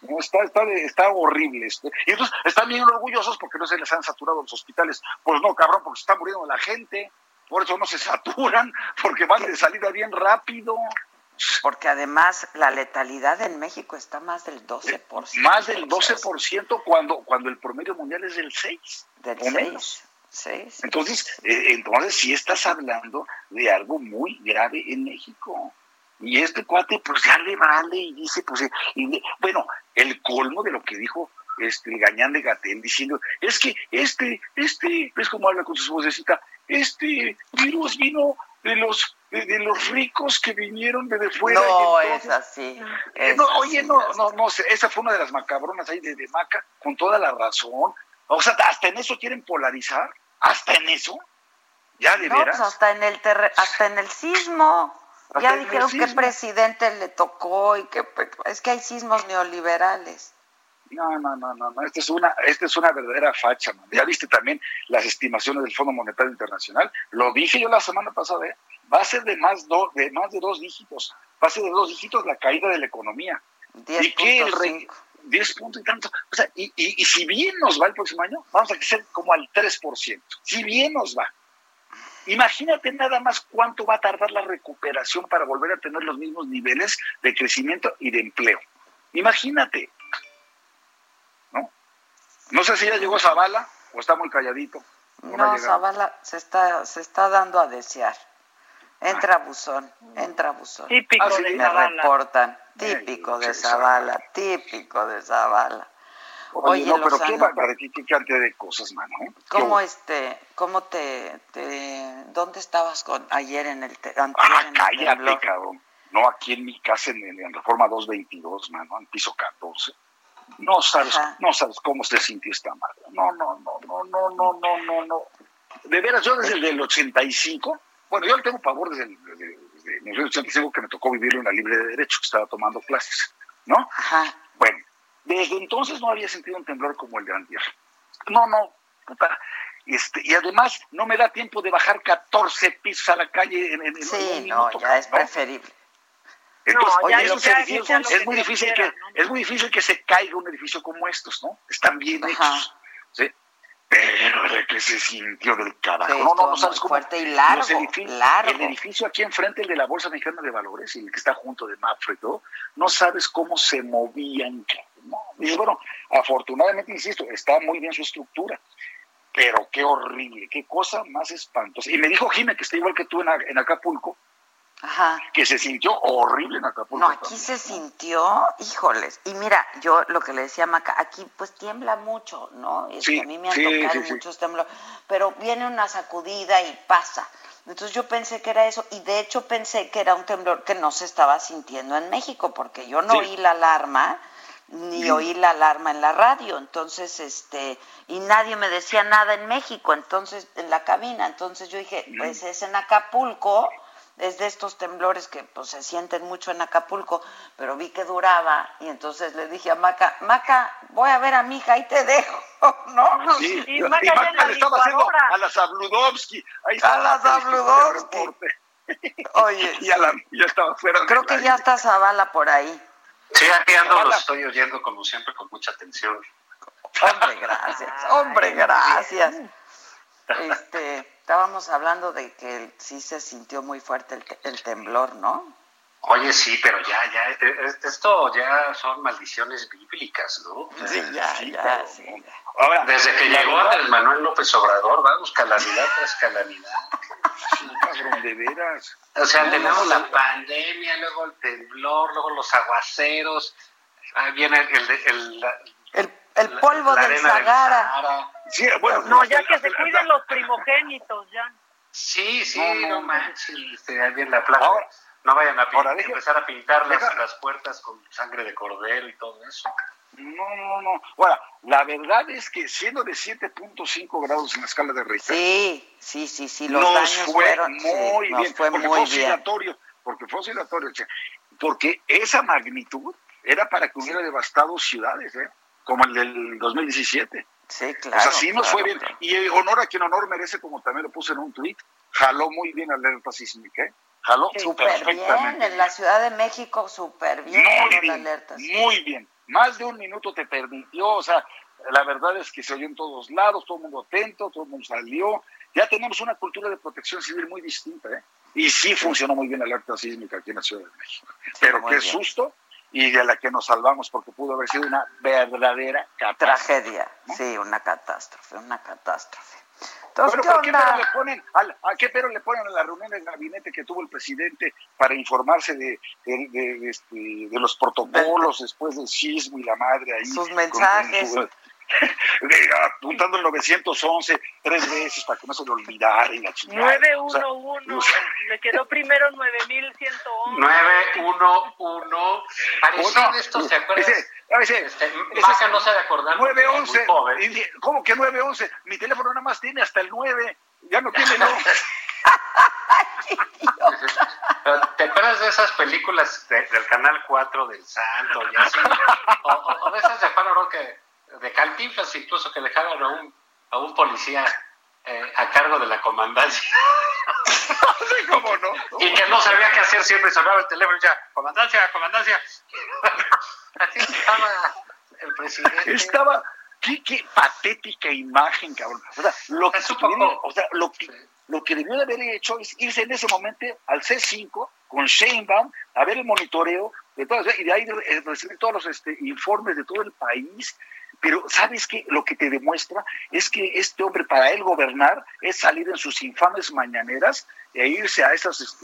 No, está horrible esto. Y entonces están bien orgullosos porque no se les han saturado los hospitales. Pues no, cabrón, porque se está muriendo la gente. Por eso no se saturan, porque van de salida bien rápido. Porque además la letalidad en México está más del 12%. Más del 12% cuando el promedio mundial es del 6%. Del 6%. Sí. Entonces sí estás hablando de algo muy grave en México. Y este cuate pues ya le vale y dice, pues... bueno, el colmo de lo que dijo... Gañán de Gatell diciendo, es que ¿ves cómo habla con su vocecita? Este virus vino de los ricos que vinieron desde fuera. No, entonces, es así. No, esa fue una de las macabronas ahí de Maca, con toda la razón. O sea, hasta en eso quieren polarizar, hasta en eso, ya de veras. Pues hasta en el sismo. Ya dijeron que presidente le tocó y que es que hay sismos neoliberales. No. Esta es una verdadera facha, man. Ya viste también las estimaciones del Fondo Monetario Internacional. Lo dije yo la semana pasada, va a ser de más de dos dígitos. Va a ser de dos dígitos la caída de la economía. 10 puntos y tanto. O sea, y si bien nos va el próximo año, vamos a crecer como al 3%. Si bien nos va. Imagínate nada más cuánto va a tardar la recuperación para volver a tener los mismos niveles de crecimiento y de empleo. Imagínate. No sé si ya llegó Zavala o está muy calladito. No, Zavala se está dando a desear. Entra buzón. Típico de Zavala. Me reportan. Típico de Zavala. Oye, no, pero Lozano, qué cantidad de cosas, mano. ¿Dónde estabas ayer en el temblor? Cállate, cabrón. No, aquí en mi casa, en Reforma 222, mano, en piso 14. No sabes cómo se sintió esta madre. No. De veras, yo desde el 85, bueno, yo le tengo pavor desde el 85 que me tocó vivir en la libre de derecho, que estaba tomando clases, ¿no? Ajá. Bueno, desde entonces no había sentido un temblor como el de antier. No, puta. Y además no me da tiempo de bajar 14 pisos a la calle en un minuto. Ya es preferible. Entonces, es muy difícil que se caiga un edificio como estos, ¿no? Están bien hechos, ¿sí? Pero de que se sintió del carajo. Sí, no sabes cómo. Fuerte y largo. El edificio aquí enfrente, el de la Bolsa Mexicana de Valores, y el que está junto de Mapfre y todo, no sabes cómo se movían. No. Y bueno, afortunadamente, insisto, está muy bien su estructura. Pero qué horrible, qué cosa más espantosa. Y me dijo Jimé, que está igual que tú en Acapulco, Ajá. Que se sintió horrible en Acapulco. No, aquí también se sintió, híjoles. Y mira, yo lo que le decía a Maca, aquí pues tiembla mucho, ¿no? Es sí, que a mí me han tocado muchos temblores, pero viene una sacudida y pasa. Entonces yo pensé que era eso, y de hecho pensé que era un temblor que no se estaba sintiendo en México, porque yo no oí la alarma, ni oí la alarma en la radio, entonces, y nadie me decía nada en México, entonces, en la cabina. Entonces yo dije, pues es en Acapulco, es de estos temblores que pues se sienten mucho en Acapulco, pero vi que duraba, y entonces le dije a Maca, voy a ver a mi hija, ahí te dejo, ¿no? Sí, y Maca ya le estaba haciendo a la Zabludovsky, ahí está. A la Zabludovsky. Oye, ya estaba fuera. Creo que ya está Zavala por ahí. Sí, aquí ando, lo estoy oyendo como siempre con mucha atención. Hombre, gracias, gracias. Estábamos hablando de que sí se sintió muy fuerte el temblor, ¿no? Oye, sí, pero ya, esto ya son maldiciones bíblicas, ¿no? Sí. Ahora, desde que llegó Andrés Manuel López Obrador, vamos, calamidad tras calamidad. Sí, cabrón, de veras. O sea, tenemos la pandemia, luego el temblor, luego los aguaceros, ahí viene el polvo del Sahara. Sí, bueno, no, ya que se cuiden los primogénitos, ya. Sí, no manches, ahí viene la plaga. Ahora, no vayan a empezar a pintar las puertas con sangre de cordero y todo eso. No. Ahora, la verdad es que siendo de 7.5 grados en la escala de Richter. Sí, los daños fueron muy bien, porque fue oscilatorio, porque esa magnitud era para que hubiera devastado ciudades, como el del 2017. Sí, claro. Pues así nos fue bien. Claro. Y honor a quien honor merece, como también lo puse en un tuit, jaló muy bien alerta sísmica, jaló súper bien, en la Ciudad de México súper bien, muy bien. Más de un minuto te permitió, o sea, la verdad es que se oyó en todos lados, todo el mundo atento, todo el mundo salió. Ya tenemos una cultura de protección civil muy distinta, y sí funcionó muy bien la alerta sísmica aquí en la Ciudad de México. Sí, pero qué susto, y de la que nos salvamos, porque pudo haber sido una verdadera catástrofe. Tragedia, ¿no? Sí, una catástrofe. Entonces, pero ¿qué pero le ponen a la reunión del gabinete que tuvo el presidente para informarse de los protocolos después del sismo y la madre ahí? Sus mensajes. Apuntando el 911 tres veces para que no se lo olvidara y la chingada. 911, me quedó primero 9111. 911. Parecían estos, ¿te acuerdas? Maca no se ha de acordar. 911. ¿Cómo que 911? Mi teléfono nada más tiene hasta el 9. Ya no tiene 9. ¿Te acuerdas de esas películas del Canal 4 del Santo y así? O de esas de Juan Orozco de Cantinflas, incluso, que dejaron a un policía a cargo de la comandancia. Sí, ¿cómo no? Y que no sabía qué hacer, siempre sonaba el teléfono ya, comandancia. Así estaba el presidente. Qué patética imagen, cabrón. O sea, lo que debió de haber hecho es irse en ese momento al C5 con Sheinbaum a ver el monitoreo de todas, y de ahí recibir todos los informes de todo el país. Pero ¿sabes qué? Lo que te demuestra es que este hombre, para él gobernar, es salir en sus infames mañaneras e irse a esas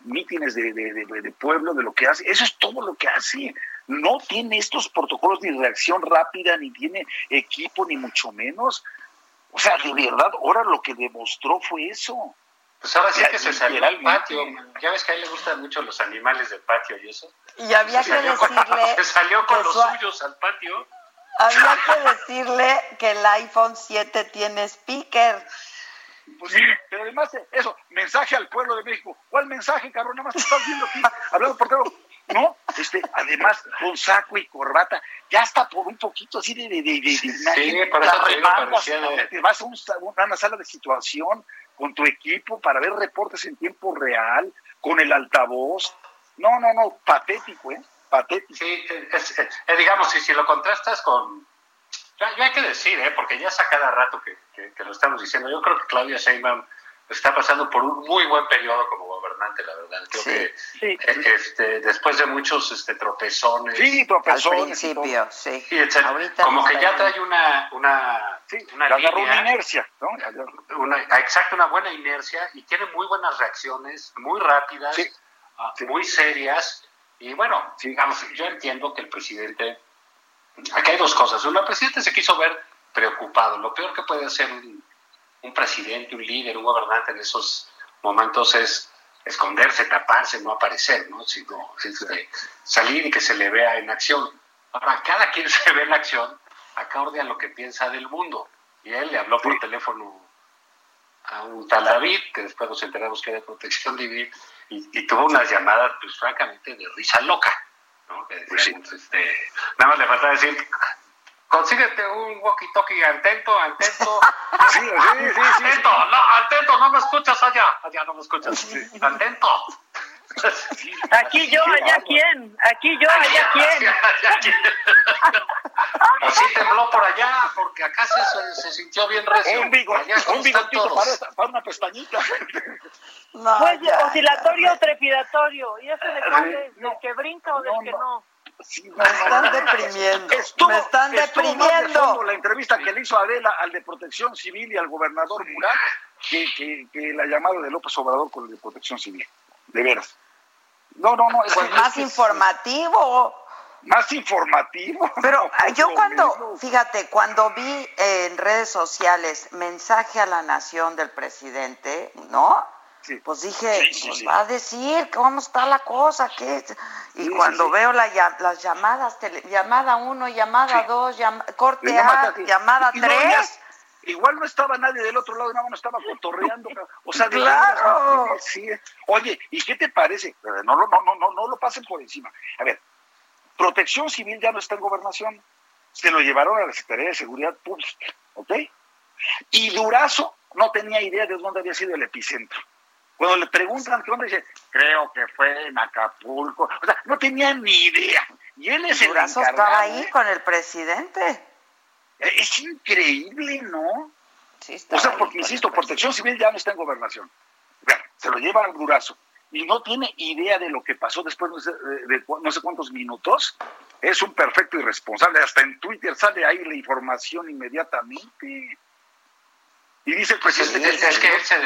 mítines de pueblo, de lo que hace. Eso es todo lo que hace. No tiene estos protocolos ni reacción rápida, ni tiene equipo, ni mucho menos. O sea, de verdad, ahora lo que demostró fue eso. Pues ahora sí que se salió al patio. Ya ves que a él le gustan mucho los animales del patio y eso. Y había que decirle... Se salió con los suyos al patio. Había que decirle que el iPhone 7 tiene speaker. Pues sí, pero además eso, mensaje al pueblo de México. ¿Cuál mensaje, cabrón? Nada más te estás viendo aquí, hablando por teléfono. No, además, con saco y corbata, ya hasta por un poquito así de para eso te vas a una sala de situación con tu equipo para ver reportes en tiempo real, con el altavoz. No, patético, Sí, digamos, y si lo contrastas con... Yo hay que decir, porque ya es a cada rato que lo estamos diciendo. Yo creo que Claudia Sheinbaum está pasando por un muy buen periodo como gobernante, la verdad. Creo que después de muchos tropezones... Sí, tropezones. Al principio, sí. Como que ya trae una línea, agarró una inercia, ¿no? Una buena inercia, y tiene muy buenas reacciones, muy rápidas. Sí. muy serias. Y bueno, digamos, yo entiendo que el presidente... Aquí hay dos cosas. Uno, el presidente se quiso ver preocupado. Lo peor que puede hacer un presidente, un líder, un gobernante en esos momentos es esconderse, taparse, no aparecer, ¿no? Sino salir y que se le vea en acción. Ahora, cada quien se ve en acción acorde a lo que piensa del mundo. Y él le habló por teléfono a un tal David, que después nos enteramos que era de Protección Civil, y tuvo unas llamadas, pues francamente, de risa loca, ¿no? Que decían, pues, nada más le faltaba decir: consíguete un walkie-talkie, atento. Sí. Atento, no me escuchas allá no me escuchas. Sí. Atento. Aquí yo, allá quién. Aquí yo, allá quién. Así tembló por allá, porque acá se sintió bien recio. Un bigotito para una pestañita. No, pues oscilatorio o trepidatorio. Y eso del que brinca o del que no. Me están deprimiendo. La entrevista que le hizo Abela al de Protección Civil y al gobernador Murat, que la llamada de López Obrador con el de Protección Civil. De veras. No. Pues más informativo. Más informativo. Pero yo cuando vi en redes sociales mensaje a la nación del presidente, ¿no? Sí. Pues dije, sí. Va a decir cómo está la cosa, ¿qué? Y cuando veo las llamadas, llamada 1, llamada 2, corte A, llamada 3. Igual no estaba nadie del otro lado, no estaba cotorreando. O sea, claro. Sí. Oye, ¿y qué te parece? No lo pasen por encima. A ver, Protección Civil ya no está en Gobernación. Se lo llevaron a la Secretaría de Seguridad Pública, ¿ok? Y Durazo no tenía idea de dónde había sido el epicentro. Cuando le preguntan qué onda, dice, creo que fue en Acapulco. O sea, no tenía ni idea. Y él es el Durazo encargado. Estaba ahí con el presidente. Es increíble, ¿no? Sí, está porque insisto, Protección Civil ya no está en Gobernación. Se lo lleva al Durazo. Y no tiene idea de lo que pasó después de no sé cuántos minutos. Es un perfecto irresponsable. Hasta en Twitter sale ahí la información inmediatamente. Y dice el presidente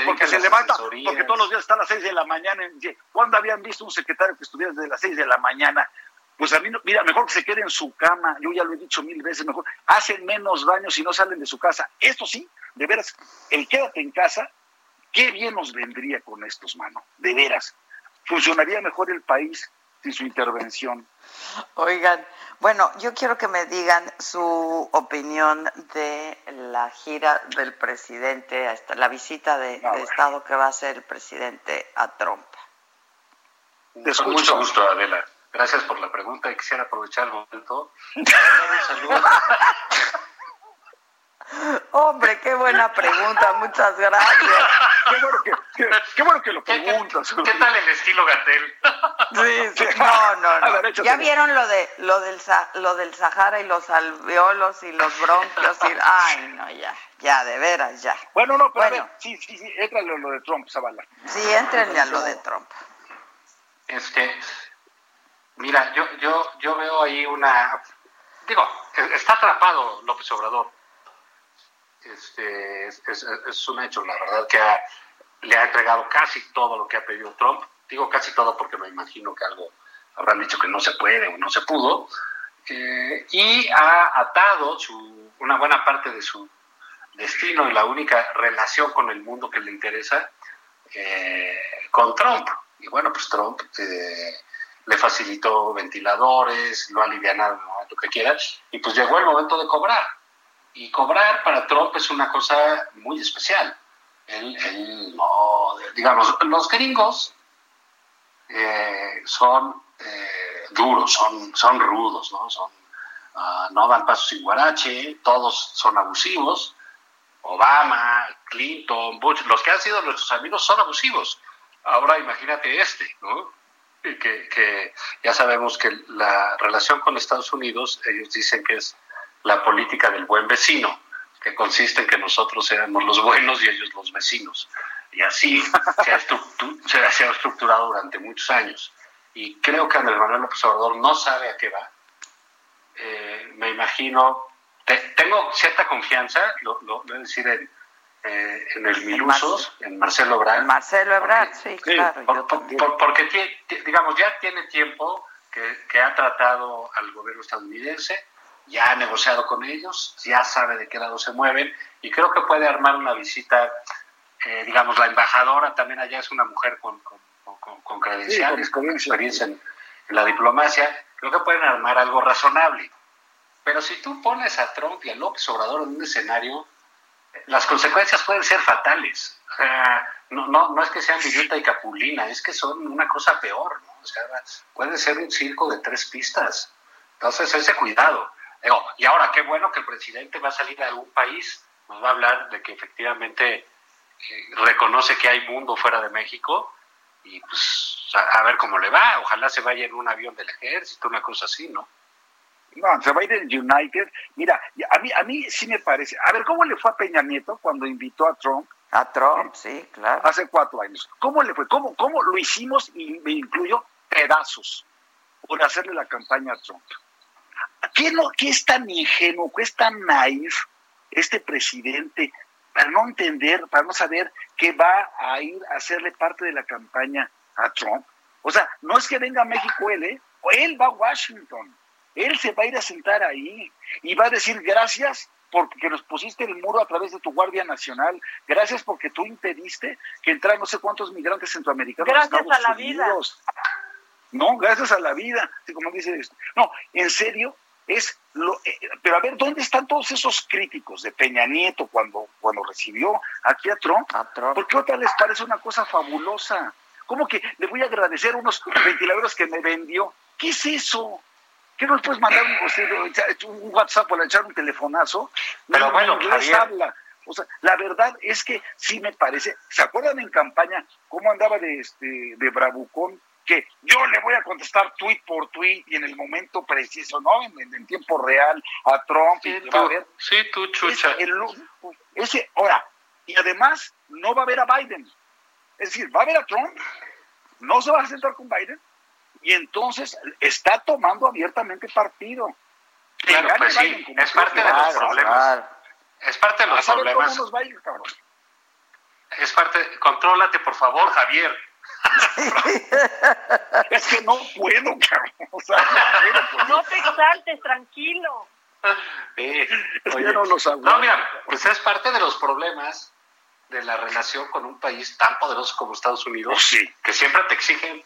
porque se levanta, porque todos los días está a las 6 de la mañana. ¿Cuándo habían visto un secretario que estuviera desde las 6 de la mañana? Pues a mí, mira, mejor que se quede en su cama, yo ya lo he dicho 1000 veces, mejor hacen menos daño si no salen de su casa. Esto sí, de veras, el quédate en casa, qué bien nos vendría con estos, mano, de veras. Funcionaría mejor el país sin su intervención. Oigan, bueno, yo quiero que me digan su opinión de la gira del presidente, hasta la visita de Estado que va a hacer el presidente a Trump. Con mucho gusto, Adela. Gracias por la pregunta y quisiera aprovechar el momento para dar un saludo. Hombre, qué buena pregunta, muchas gracias. Qué bueno que lo preguntas. ¿Qué tal el estilo Gatell? Sí. No. Ya vieron lo del Sahara y los alveolos y los bronquios y ya de veras ya. Bueno, pero a ver, sí, éntrale a lo de Trump, Zavala. Sí, éntrenle a lo de Trump. Mira, yo veo ahí está atrapado López Obrador. Es un hecho, la verdad, que le ha entregado casi todo lo que ha pedido Trump. Digo casi todo porque me imagino que algo habrán dicho que no se puede o no se pudo. Y ha atado una buena parte de su destino y la única relación con el mundo que le interesa con Trump. Y bueno, pues Trump... le facilitó ventiladores, lo ha alivianado, lo que quieras, y pues llegó el momento de cobrar. Y cobrar para Trump es una cosa muy especial. Los gringos son duros, son rudos, ¿no? No dan pasos sin guarache, todos son abusivos. Obama, Clinton, Bush, los que han sido nuestros amigos son abusivos. Ahora imagínate ¿no? Que ya sabemos que la relación con Estados Unidos, ellos dicen que es la política del buen vecino, que consiste en que nosotros seamos los buenos y ellos los vecinos. Y así se ha estructurado durante muchos años. Y creo que Andrés Manuel López Obrador no sabe a qué va. Me imagino, tengo cierta confianza, lo voy a decir en el Milusos, en Marcelo Ebrard. Marcelo Ebrard, porque, sí, claro. Porque digamos, ya tiene tiempo que ha tratado al gobierno estadounidense, ya ha negociado con ellos, ya sabe de qué lado se mueven, y creo que puede armar una visita, digamos, la embajadora también allá es una mujer con credenciales, sí, con experiencia en la diplomacia. Creo que pueden armar algo razonable. Pero si tú pones a Trump y a López Obrador en un escenario, las consecuencias pueden ser fatales. O sea, no es que sean Lilita y Capulina, es que son una cosa peor, ¿no? O sea, puede ser un circo de tres pistas. Entonces, ese cuidado. Digo, y ahora, qué bueno que el presidente va a salir a algún país, nos va a hablar de que efectivamente reconoce que hay mundo fuera de México, y pues a ver cómo le va. Ojalá se vaya en un avión del ejército, una cosa así, ¿no? No, se va a ir en United. Mira, a mí sí me parece. A ver, ¿cómo le fue a Peña Nieto cuando invitó a Trump? A Trump, sí, claro. Hace 4 años. ¿Cómo le fue? ¿Cómo lo hicimos? Y me incluyo pedazos por hacerle la campaña a Trump. ¿Qué es tan ingenuo, qué es tan naif este presidente para no entender, para no saber que va a ir a hacerle parte de la campaña a Trump? O sea, no es que venga a México él, ¿eh? Él va a Washington. Él se va a ir a sentar ahí y va a decir gracias porque nos pusiste el muro a través de tu Guardia Nacional, gracias porque tú impediste que entraran no sé cuántos migrantes centroamericanos a Estados Unidos. No, gracias a la vida, como dice esto. No, en serio, pero a ver, ¿dónde están todos esos críticos de Peña Nieto cuando recibió aquí a Trump? Porque otra les parece una cosa fabulosa. ¿Cómo que le voy a agradecer unos ventiladores que me vendió? ¿Qué es eso? ¿Qué nos puedes mandar un WhatsApp para echar un telefonazo? Pero no, bueno, inglés habla. O sea, la verdad es que sí me parece. ¿Se acuerdan en campaña cómo andaba de bravucón? Que yo le voy a contestar tuit por tuit y en el momento preciso, ¿no? En tiempo real a Trump. Sí, y tú chucha. Ahora, y además no va a ver a Biden. Es decir, va a ver a Trump, no se va a sentar con Biden. Y entonces está tomando abiertamente partido. Claro, pues sí, es parte de los problemas. Es parte de los problemas. Es parte. Contrólate, por favor, Javier. Es que no puedo, cabrón. O sea, no te exaltes, tranquilo. Oye, no los hago. No, mira, pues es parte de los problemas de la relación con un país tan poderoso como Estados Unidos, sí, que siempre te exigen.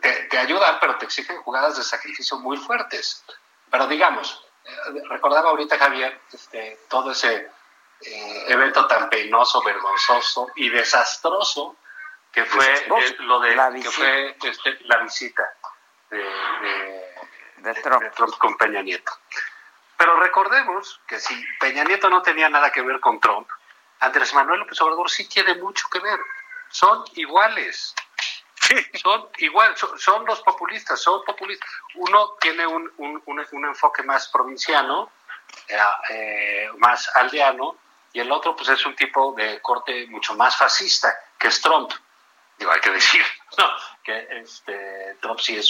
Te ayudan, pero te exigen jugadas de sacrificio muy fuertes. Pero digamos, recordaba ahorita, Javier, todo ese evento tan penoso, vergonzoso y desastroso que fue la visita de Trump con Peña Nieto. Pero recordemos que si Peña Nieto no tenía nada que ver con Trump, Andrés Manuel López Obrador sí tiene mucho que ver. Son iguales. Son los populistas, son populistas. Uno tiene un enfoque más provinciano, más aldeano, y el otro pues es un tipo de corte mucho más fascista, que es Trump. Digo, hay que decir, ¿no? Que Trump sí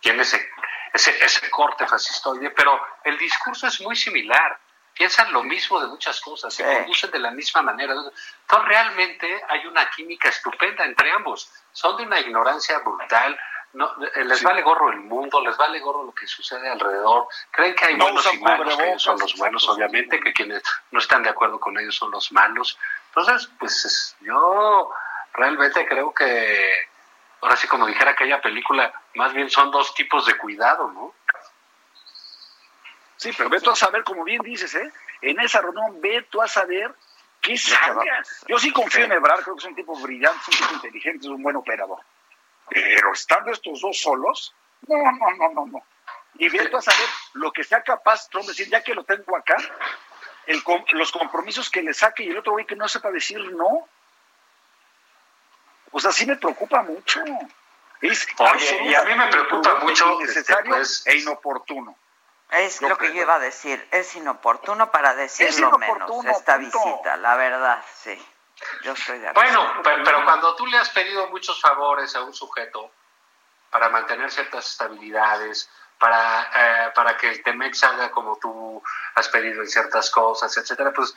tiene ese corte fascistoide, pero el discurso es muy similar. Piensan lo mismo de muchas cosas, se conducen de la misma manera. Entonces, realmente hay una química estupenda entre ambos. Son de una ignorancia brutal. No, les vale gorro el mundo, les vale gorro lo que sucede alrededor. Creen que hay buenos y malos, que son los buenos, obviamente, que quienes no están de acuerdo con ellos son los malos. Entonces, pues yo realmente creo que, ahora sí, como dijera aquella película, más bien son dos tipos de cuidado, ¿no? Sí, pero ve tú a saber, como bien dices, en esa reunión, ve tú a saber qué sacas. Yo sí confío en Ebrard, creo que es un tipo brillante, es un tipo inteligente, es un buen operador. Pero estando estos dos solos, no. Y ve tú a saber lo que sea capaz Trump de decir, ya que lo tengo acá, los compromisos que le saque y el otro güey que no sepa decir no. O sea, sí me preocupa mucho. Oye, y a mí me preocupa mucho. Innecesario e inoportuno. Es lo que yo iba a decir, es inoportuno para decirlo menos esta visita, la verdad, sí. Yo estoy de acuerdo. Bueno, pero cuando tú le has pedido muchos favores a un sujeto para mantener ciertas estabilidades, para que el Temex salga como tú has pedido en ciertas cosas, etcétera, pues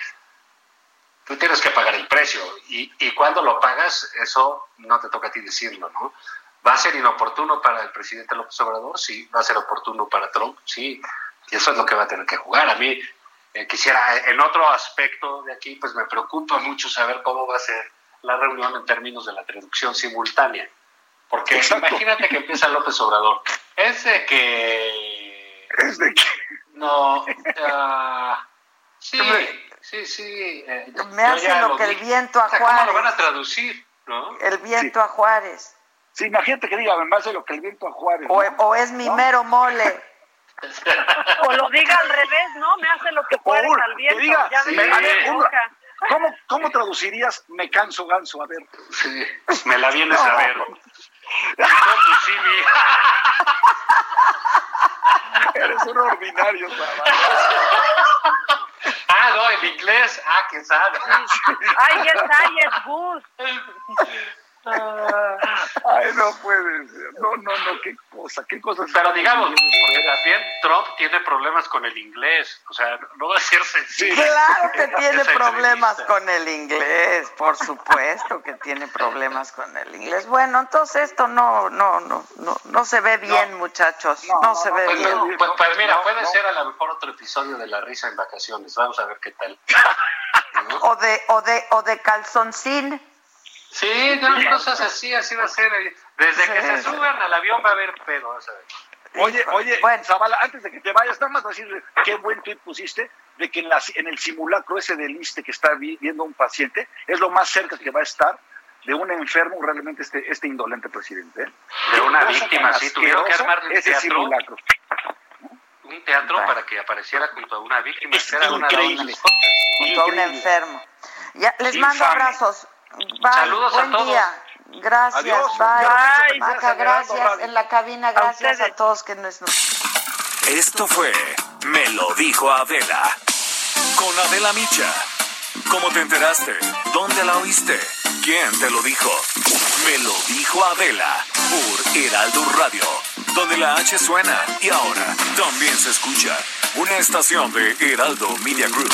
tú tienes que pagar el precio, y cuando lo pagas, eso no te toca a ti decirlo, ¿no? ¿Va a ser inoportuno para el presidente López Obrador? Sí. ¿Va a ser oportuno para Trump? Sí. Y eso es lo que va a tener que jugar. A mí, quisiera, en otro aspecto de aquí, pues me preocupa mucho saber cómo va a ser la reunión en términos de la traducción simultánea. Porque exacto, imagínate que empieza López Obrador. Es de que... No, sí. Me hacen lo que el viento a Juárez. ¿Cómo lo van a traducir? ¿No? El viento a Juárez. Sí, imagínate que diga, me hace lo que el viento a Juárez. O es mi mero mole. O lo diga al revés, ¿no? Me hace lo que Juárez al viento. Que diga, ya me ¿Cómo traducirías me canso ganso? A ver. Sí, me la vienes a ver. No, pues sí, eres un ordinario, papá. Ah, no, en inglés. Ah, que sabe. Ay, es good. Ay, no puede ser. No, qué cosa. Pero digamos, porque también Trump tiene problemas con el inglés. O sea, no va a ser sencillo. Claro que tiene problemas con el inglés. Por supuesto que tiene problemas con el inglés. Bueno, entonces esto no se ve bien, muchachos. No se ve bien. Pues mira, puede ser a lo mejor otro episodio de La Risa en Vacaciones. Vamos a ver qué tal. O de calzoncín. Sí, de cosas así va a ser. Desde que se suban al avión va a haber pedo. Oye, bueno, Zavala, antes de que te vayas, nada más decir qué buen tuit pusiste de que en el simulacro ese del ISSSTE que está viendo un paciente, es lo más cerca que va a estar de un enfermo realmente este indolente presidente. De una víctima, sí, tuvieron que armar ese simulacro. Un teatro para que apareciera junto a una víctima. Junto a un enfermo. Ya, les mando abrazos. Bye. Saludos a todos. Día. Gracias. Adiós. Bye. Maca, gracias. En la cabina, gracias a todos que nos... Esto fue Me lo dijo Abela. Con Abela Micha. ¿Cómo te enteraste? ¿Dónde la oíste? ¿Quién te lo dijo? Me lo dijo Abela por Heraldo Radio, donde la H suena y ahora también se escucha. Una estación de Heraldo Media Group.